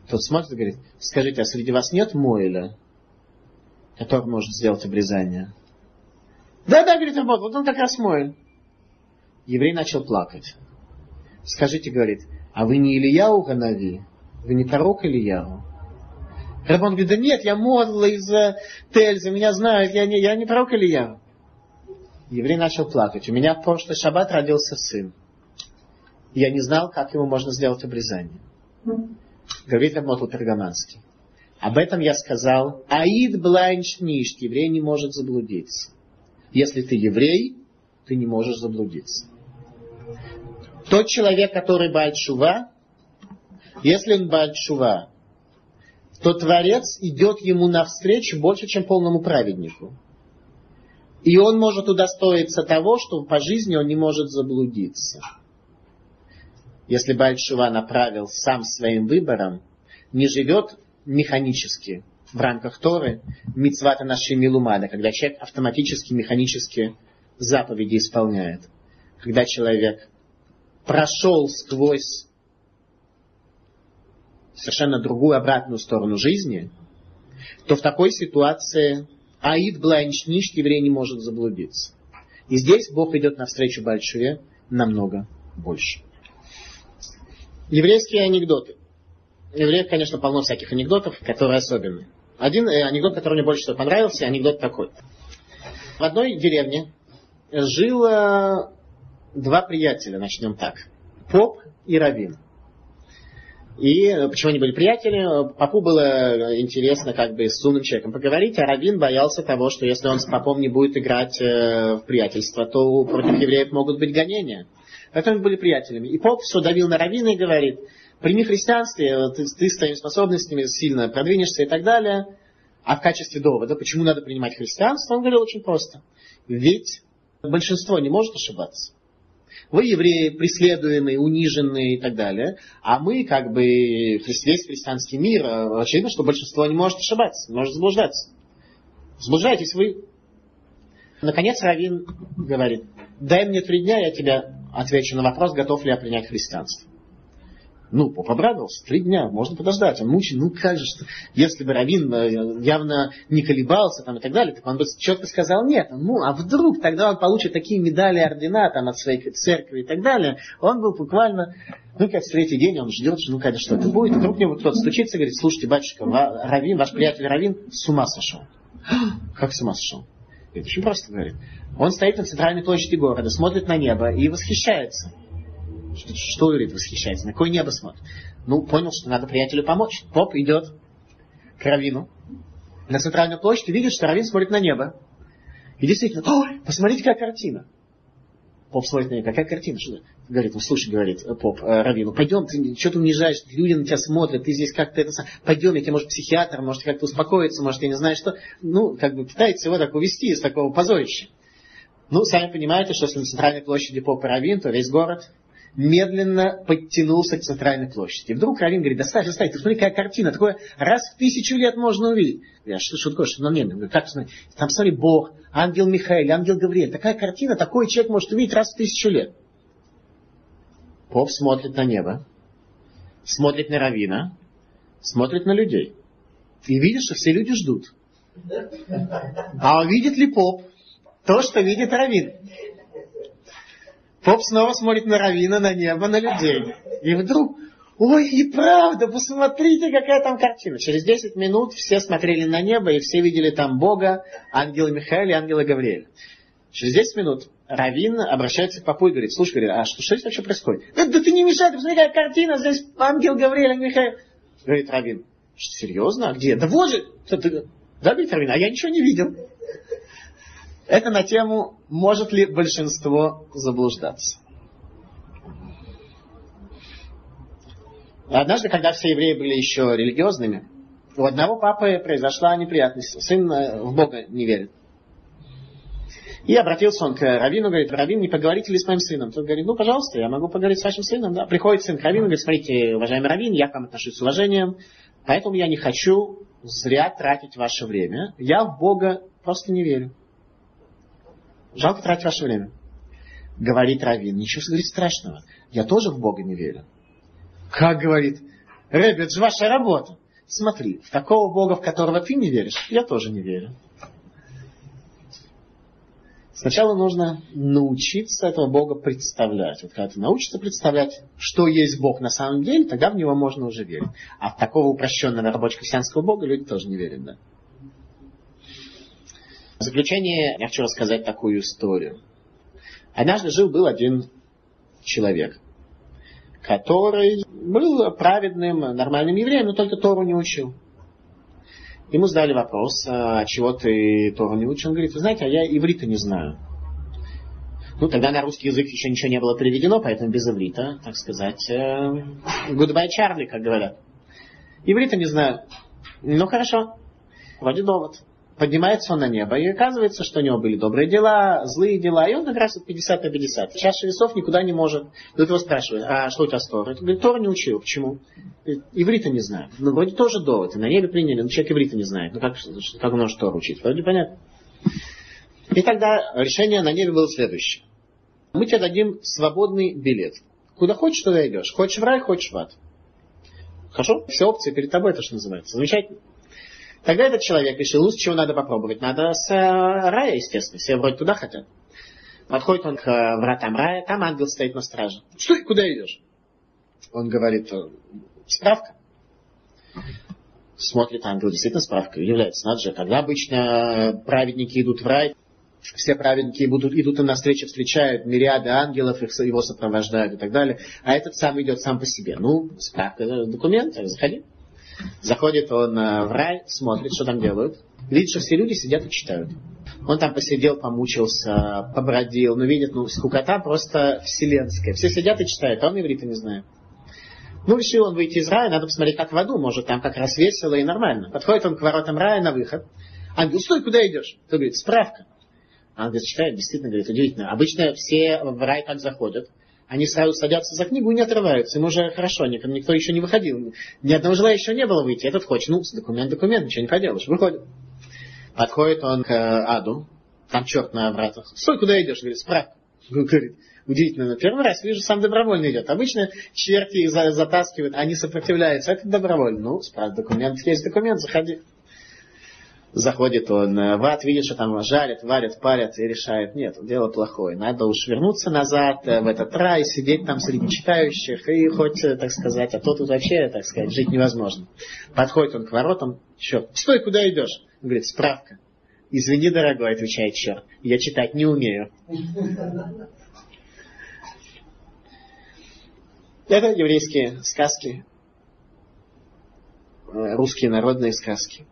Тот смотрит и говорит: «Скажите, а среди вас нет Моэля, который может сделать обрезание?» Да, говорит, работал, вот он как раз мой. Еврей начал плакать. Скажите, говорит, а вы не Ильяу Ханави? Вы не пророк Ильяу? Рабон говорит, да нет, я Модла из Тельза, меня знают, я не пророк Ильяу. Еврей начал плакать. У меня в прошлый шаббат родился сын. Я не знал, как ему можно сделать обрезание. Говорит Рав Мотл Пергаманский. Об этом я сказал. Аид блайншништ. Еврей не может заблудиться. Если ты еврей, ты не можешь заблудиться. Тот человек, который бааль тшува, если он бааль тшува, то Творец идет ему навстречу больше, чем полному праведнику. И он может удостоиться того, что по жизни он не может заблудиться. Если бааль тшува направил сам своим выбором, не живет механически в рамках Торы, мицват анашим милумада, когда человек автоматически, механически заповеди исполняет. Когда человек прошел сквозь совершенно другую обратную сторону жизни, то в такой ситуации аид блайншниш, еврей не может заблудиться. И здесь Бог идет навстречу бааль тшуве намного больше. Еврейские анекдоты. Евреев, конечно, полно всяких анекдотов, которые особенные. Один анекдот, который мне больше всего понравился, анекдот такой. В одной деревне жило два приятеля, начнем так. Поп и раввин. И почему они были приятели? Попу было интересно как бы с умным человеком поговорить, а раввин боялся того, что если он с попом не будет играть в приятельство, то против евреев могут быть гонения. Поэтому они были приятелями. И поп все давил на раввина и говорит: прими христианство, ты с твоими способностями сильно продвинешься и так далее. А в качестве довода, почему надо принимать христианство, он говорил очень просто. Ведь большинство не может ошибаться. Вы, евреи, преследуемые, униженные и так далее. А мы, как бы, весь христианский мир, очевидно, что большинство не может ошибаться, не может заблуждаться. Заблуждаетесь вы. Наконец раввин говорит: дай мне 3 дня, я тебя отвечу на вопрос, готов ли я принять христианство. Ну, поп обрадовался, 3 дня, можно подождать. Он мучает, как же, что... если бы раввин явно не колебался там, и так далее, так он бы четко сказал нет. Ну, а вдруг тогда он получит такие медали, ордена там, от своей церкви и так далее. Он был буквально, как в 3-й день он ждет, конечно, что-то будет. И вдруг ему кто-то стучится и говорит: слушайте, батюшка, раввин, ваш приятель раввин с ума сошел. Как с ума сошел? Это очень просто, говорит. Он стоит на центральной площади города, смотрит на небо и восхищается. Что говорит, восхищается? На какое небо смотрит? Ну, понял, что надо приятелю помочь. Поп идет к раввину на центральную площадь и видит, что раввин смотрит на небо. И действительно, ой, посмотрите, какая картина. Поп смотрит на небо, какая картина? Что? Говорит, ну, слушай, говорит поп раввину, пойдем, ты что-то унижаешь, люди на тебя смотрят, ты здесь как-то это... Пойдем, я тебе, может, психиатр, может, как-то успокоиться, может, я не знаю что. Ну, как бы пытается его так увести из такого позорища. Ну, сами понимаете, что если на центральной площади поп и раввин, то весь город... медленно подтянулся к центральной площади. И вдруг раввин говорит: достань, ты смотри, какая картина, такое раз в 1000 лет можно увидеть. Я что такое, что на мне? Говорю, как смотри? Там, смотри, Бог, ангел Михаил, ангел Гавриэль. Такая картина, такой человек может увидеть раз в 1000 лет. Поп смотрит на небо, смотрит на раввина, смотрит на людей. И видишь, что все люди ждут. А увидит ли поп то, что видит раввин? Поп снова смотрит на раввина, на небо, на людей. И вдруг: ой, и правда, посмотрите, какая там картина. Через 10 минут все смотрели на небо, и все видели там Бога, ангела Михаила и ангела Гавриэля. Через 10 минут раввин обращается к попу и говорит: слушай, говорит, а что здесь вообще происходит? Да ты не мешай, ты посмотри, какая картина, здесь ангел Гавриэль, ангел Михаил. Говорит раввин: что, серьезно? А где? Да вот же. Да, говорит раввин, а я ничего не видел. Это на тему, может ли большинство заблуждаться. Однажды, когда все евреи были еще религиозными, у одного папы произошла неприятность. Сын в Бога не верит. И обратился он к раввину, говорит: раввин, не поговорите ли с моим сыном? Тот говорит: ну, пожалуйста, я могу поговорить с вашим сыном. Да? Приходит сын к раввину, говорит: смотрите, уважаемый раввин, я к вам отношусь с уважением, поэтому я не хочу зря тратить ваше время. Я в Бога просто не верю. Жалко тратить ваше время. Говорит раввин: ничего, говорит, страшного. Я тоже в Бога не верю. Как, говорит рэбби, это же ваша работа. Смотри, в такого Бога, в которого ты не веришь, я тоже не верю. Сначала нужно научиться этого Бога представлять. Вот когда ты научишься представлять, что есть Бог на самом деле, тогда в него можно уже верить. А в такого упрощенного рабоче-крестьянского Бога люди тоже не верят, да. В заключение я хочу рассказать такую историю. Однажды жил-был один человек, который был праведным, нормальным евреем, но только Тору не учил. Ему задали вопрос: а чего ты Тору не учишь? Он говорит: вы знаете, а я иврита не знаю. Ну, тогда на русский язык еще ничего не было переведено, поэтому без иврита, так сказать, goodbye, Чарли, как говорят. Иврита не знаю. Ну, хорошо. Вроде довод. Поднимается он на небо, и оказывается, что у него были добрые дела, злые дела, и он награсит 50 на 50. Чаша весов никуда не может. Тут его спрашивают: а что у тебя с Торой? Он говорит: Тор не учил. Почему? Иврита не знает. Ну, вроде тоже довод. И на небе приняли, но человек иврита не знает. Ну, как он может Тору учить? Вроде понятно. И тогда решение на небе было следующее. Мы тебе дадим свободный билет. Куда хочешь, туда идешь. Хочешь в рай, хочешь в ад. Хорошо? Все опции перед тобой, то, что называется. Замечательно. Тогда этот человек решил: лучше чего надо попробовать? Надо с рая, естественно. Все вроде туда хотят. Подходит он к вратам рая, там ангел стоит на страже. Стой, куда идешь? Он говорит: справка. Смотрит ангел, действительно справка. Является, надо же. Когда обычно праведники идут в рай, все праведники идут им навстречу, встречают мириады ангелов, его сопровождают и так далее. А этот сам идет сам по себе. Ну, справка, документ, заходи. Заходит он в рай, смотрит, что там делают. Видит, что все люди сидят и читают. Он там посидел, помучился, побродил, но видит, скукота просто вселенская. Все сидят и читают, а он иврита не знает. Ну, решил он выйти из рая, надо посмотреть, как в аду, может, там как раз весело и нормально. Подходит он к воротам рая на выход. Ангел: стой, куда идешь? Тот говорит: справка. Ангел читает, действительно, говорит: удивительно. Обычно все в рай как заходят. Они сразу садятся за книгу и не отрываются. Им уже хорошо, никто еще не выходил. Ни одного желающего не было выйти. Этот хочет. Ну, документ, ничего не поделаешь. Выходит. Подходит он к аду. Там черт на вратах. Стой, куда идешь? Говорит: справка. Говорит: удивительно, на первый раз вижу, сам добровольно идет. Обычно черти их затаскивают, они сопротивляются. Это добровольно. Ну, справка, документ. Есть документ, заходи. Заходит он в ад, видит, что там жарят, варят, парят, и решает: нет, дело плохое, надо уж вернуться назад в этот рай, сидеть там среди читающих, и хоть, так сказать, а то тут вообще, так сказать, жить невозможно. Подходит он к воротам, черт: стой, куда идешь? Он говорит: справка. Извини, дорогой, отвечает черт, я читать не умею. Это еврейские сказки, русские народные сказки.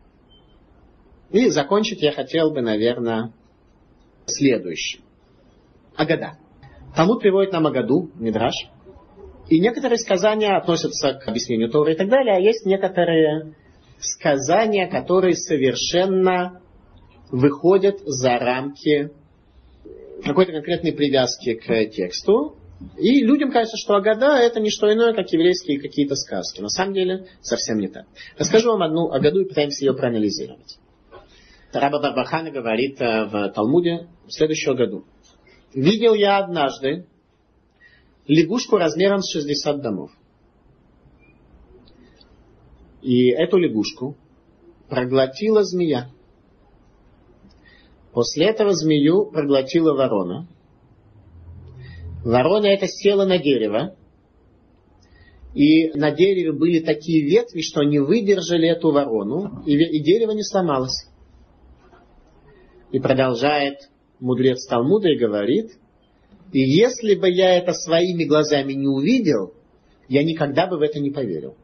И закончить я хотел бы, наверное, следующим. Агада. Талмуд приводит нам Агаду, Мидраш. И некоторые сказания относятся к объяснению Торы и так далее, а есть некоторые сказания, которые совершенно выходят за рамки какой-то конкретной привязки к тексту. И людям кажется, что Агада — это не что иное, как еврейские какие-то сказки. На самом деле совсем не так. Расскажу вам одну Агаду и пытаемся ее проанализировать. Тараба Барбахана говорит в Талмуде в следующем году: видел я однажды лягушку размером с 60 домов. И эту лягушку проглотила змея. После этого змею проглотила ворона. Ворона эта села на дерево. И на дереве были такие ветви, что не выдержали эту ворону, и дерево не сломалось. И продолжает мудрец Талмуда и говорит: и если бы я это своими глазами не увидел, я никогда бы в это не поверил.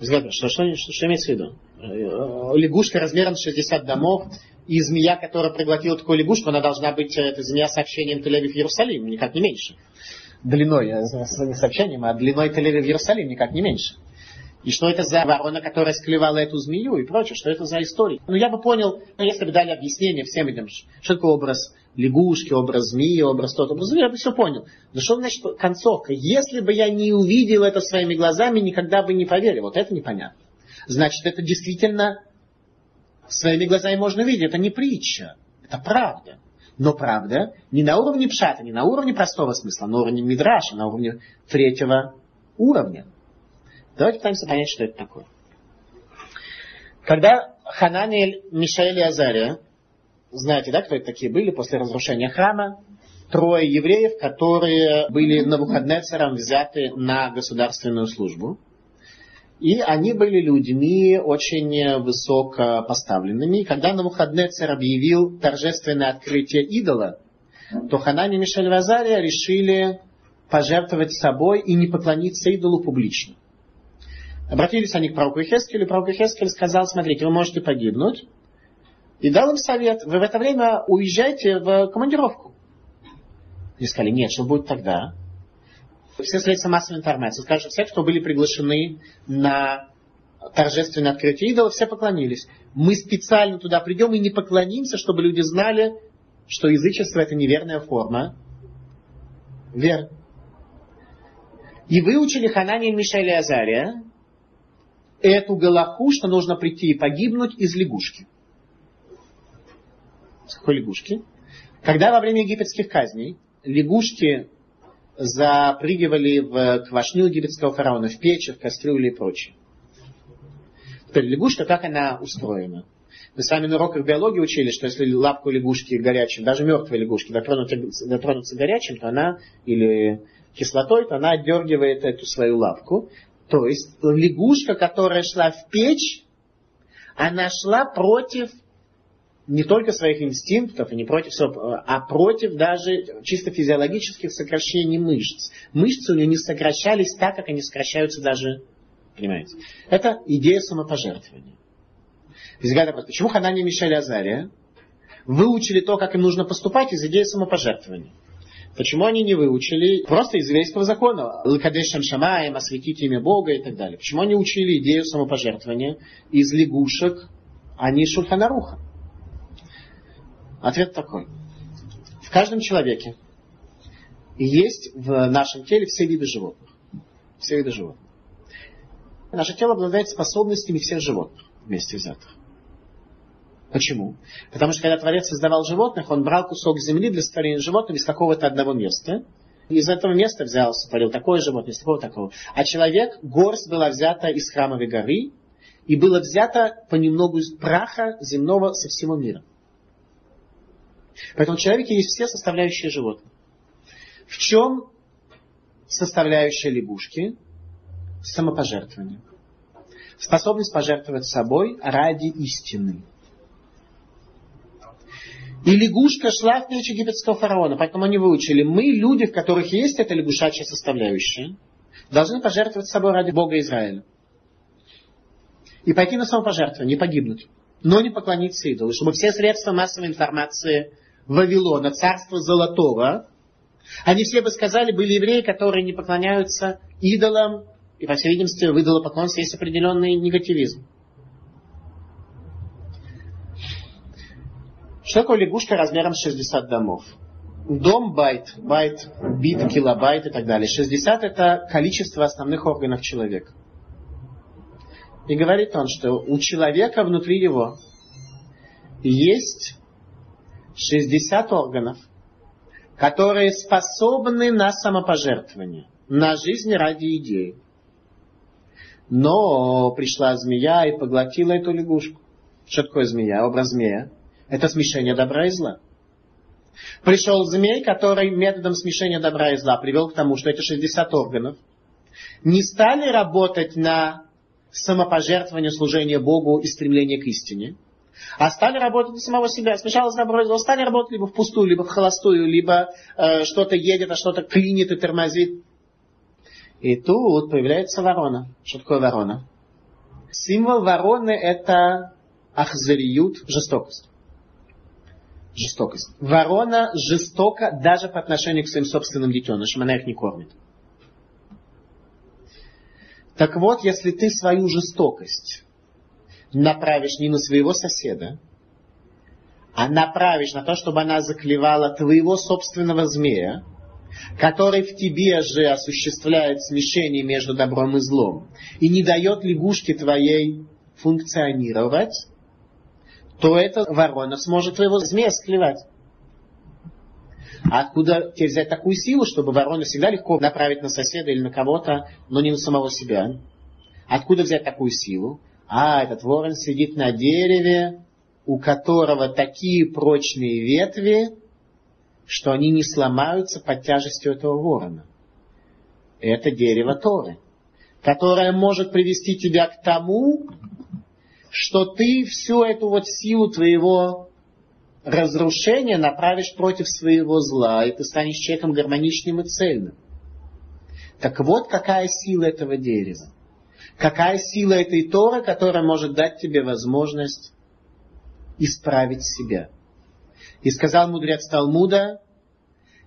Что имеется в виду? Лягушка размером 60 домов, и змея, которая проглотила такую лягушку, она должна быть, эта змея, сообщением Тель-Авив в Иерусалим, никак не меньше. Длиной, не сообщением, а длиной Тель-Авив в Иерусалим, никак не меньше. И что это за ворона, которая склевала эту змею и прочее, что это за история. Но я бы понял, если бы дали объяснение всем этим, что такое образ лягушки, образ змеи, образ тот, образ змеи, я бы все понял. Но что значит концовка? Если бы я не увидел это своими глазами, никогда бы не поверил. Вот это непонятно. Значит, это действительно своими глазами можно видеть. Это не притча, это правда. Но правда не на уровне пшата, не на уровне простого смысла, на уровне мидраша, на уровне третьего уровня. Давайте пытаемся понять, что это такое. Когда Ханами, Мишель и Азария, знаете, да, кто это такие были после разрушения храма? Трое евреев, которые были Навуходнецером взяты на государственную службу. И они были людьми очень высоко поставленными. И когда Навуходнецер объявил торжественное открытие идола, то Ханани, Мишель и Азария решили пожертвовать собой и не поклониться идолу публично. Обратились они к пророку Ихескелю, и пророк Ихескель сказал: смотрите, вы можете погибнуть. И дал им совет: вы в это время уезжайте в командировку. И сказали: нет, что будет тогда? Все средства массовой информации скажут, что все, кто были приглашены на торжественное открытие идола, все поклонились. Мы специально туда придем и не поклонимся, чтобы люди знали, что язычество — это неверная форма веры. И выучили Ханания, Мишель и Азария эту галаху, что нужно прийти и погибнуть из лягушки. С какой лягушки? Когда во время египетских казней лягушки запрыгивали в квашню египетского фараона, в печи, в кастрюли и прочее. Теперь лягушка, как она устроена? Мы с вами на уроках биологии учили, что если лапку лягушки горячим, даже мертвой лягушки, дотронуться горячим, то она, или кислотой, то она отдергивает эту свою лапку. То есть лягушка, которая шла в печь, она шла против не только своих инстинктов, и не против, а против даже чисто физиологических сокращений мышц. Мышцы у нее не сокращались так, как они сокращаются даже, понимаете. Это идея самопожертвования. Почему Ханания, Мишель и Азария выучили то, как им нужно поступать, из идеи самопожертвования? Почему они не выучили просто из еврейского закона? Лакадешем Шамаем, осветить имя Бога и так далее. Почему они учили идею самопожертвования из лягушек, а не из шульханаруха? Ответ такой. В каждом человеке есть в нашем теле все виды животных. Все виды животных. Наше тело обладает способностями всех животных вместе взятых. Почему? Потому что когда Творец создавал животных, он брал кусок земли для сотворения животных из какого-то одного места. Из этого места взял, сотворил такое животное, из такого, такого. А человек, горсть была взята из Храмовой горы и было взято понемногу из праха земного со всего мира. Поэтому в человеке есть все составляющие животных. В чем составляющая лягушки? Самопожертвование. Способность пожертвовать собой ради истины. И лягушка шла в печь египетского фараона, поэтому они выучили. Мы, люди, в которых есть эта лягушачья составляющая, должны пожертвовать собой ради Бога Израиля. И пойти на самопожертвование, и погибнуть. Но не поклониться идолу. Чтобы все средства массовой информации Вавилона, царства Золотого, они все бы сказали, были евреи, которые не поклоняются идолам, и, по всей видимости, в идолопоклонстве есть определенный негативизм. Что такое лягушка размером 60 домов? Дом, байт, бит, килобайт и так далее. 60 – это количество основных органов человека. И говорит он, что у человека внутри его есть 60 органов, которые способны на самопожертвование, на жизнь ради идеи. Но пришла змея и поглотила эту лягушку. Что такое змея? Образ змея. Это смешение добра и зла. Пришел змей, который методом смешения добра и зла привел к тому, что эти 60 органов не стали работать на самопожертвование, служение Богу и стремление к истине, а стали работать на самого себя. Смешалось добро и зло, стали работать либо впустую, либо в холостую, либо что-то едет, а что-то клинит и тормозит. И тут появляется ворона. Что такое ворона? Символ вороны — это ахзариют, жестокость. Жестокость. Ворона жестока даже по отношению к своим собственным детенышам. Она их не кормит. Так вот, если ты свою жестокость направишь не на своего соседа, а направишь на то, чтобы она заклевала твоего собственного змея, который в тебе же осуществляет смешение между добром и злом, и не дает лягушке твоей функционировать, то эта ворона сможет твоего змея склевать. А откуда тебе взять такую силу, чтобы ворону всегда легко направить на соседа или на кого-то, но не на самого себя? Откуда взять такую силу? А этот ворон сидит на дереве, у которого такие прочные ветви, что они не сломаются под тяжестью этого ворона. Это дерево Торы, которое может привести тебя к тому, что ты всю эту вот силу твоего разрушения направишь против своего зла, и ты станешь человеком гармоничным и цельным. Так вот, какая сила этого дерева, какая сила этой Торы, которая может дать тебе возможность исправить себя. И сказал мудрец Талмуда: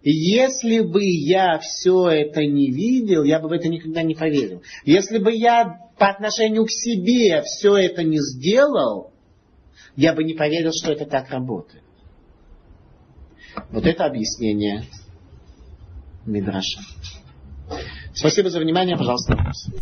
если бы я все это не видел, я бы в это никогда не поверил. Если бы я по отношению к себе все это не сделал, я бы не поверил, что это так работает. Вот это объяснение Мидраша. Спасибо за внимание. Пожалуйста, вопрос.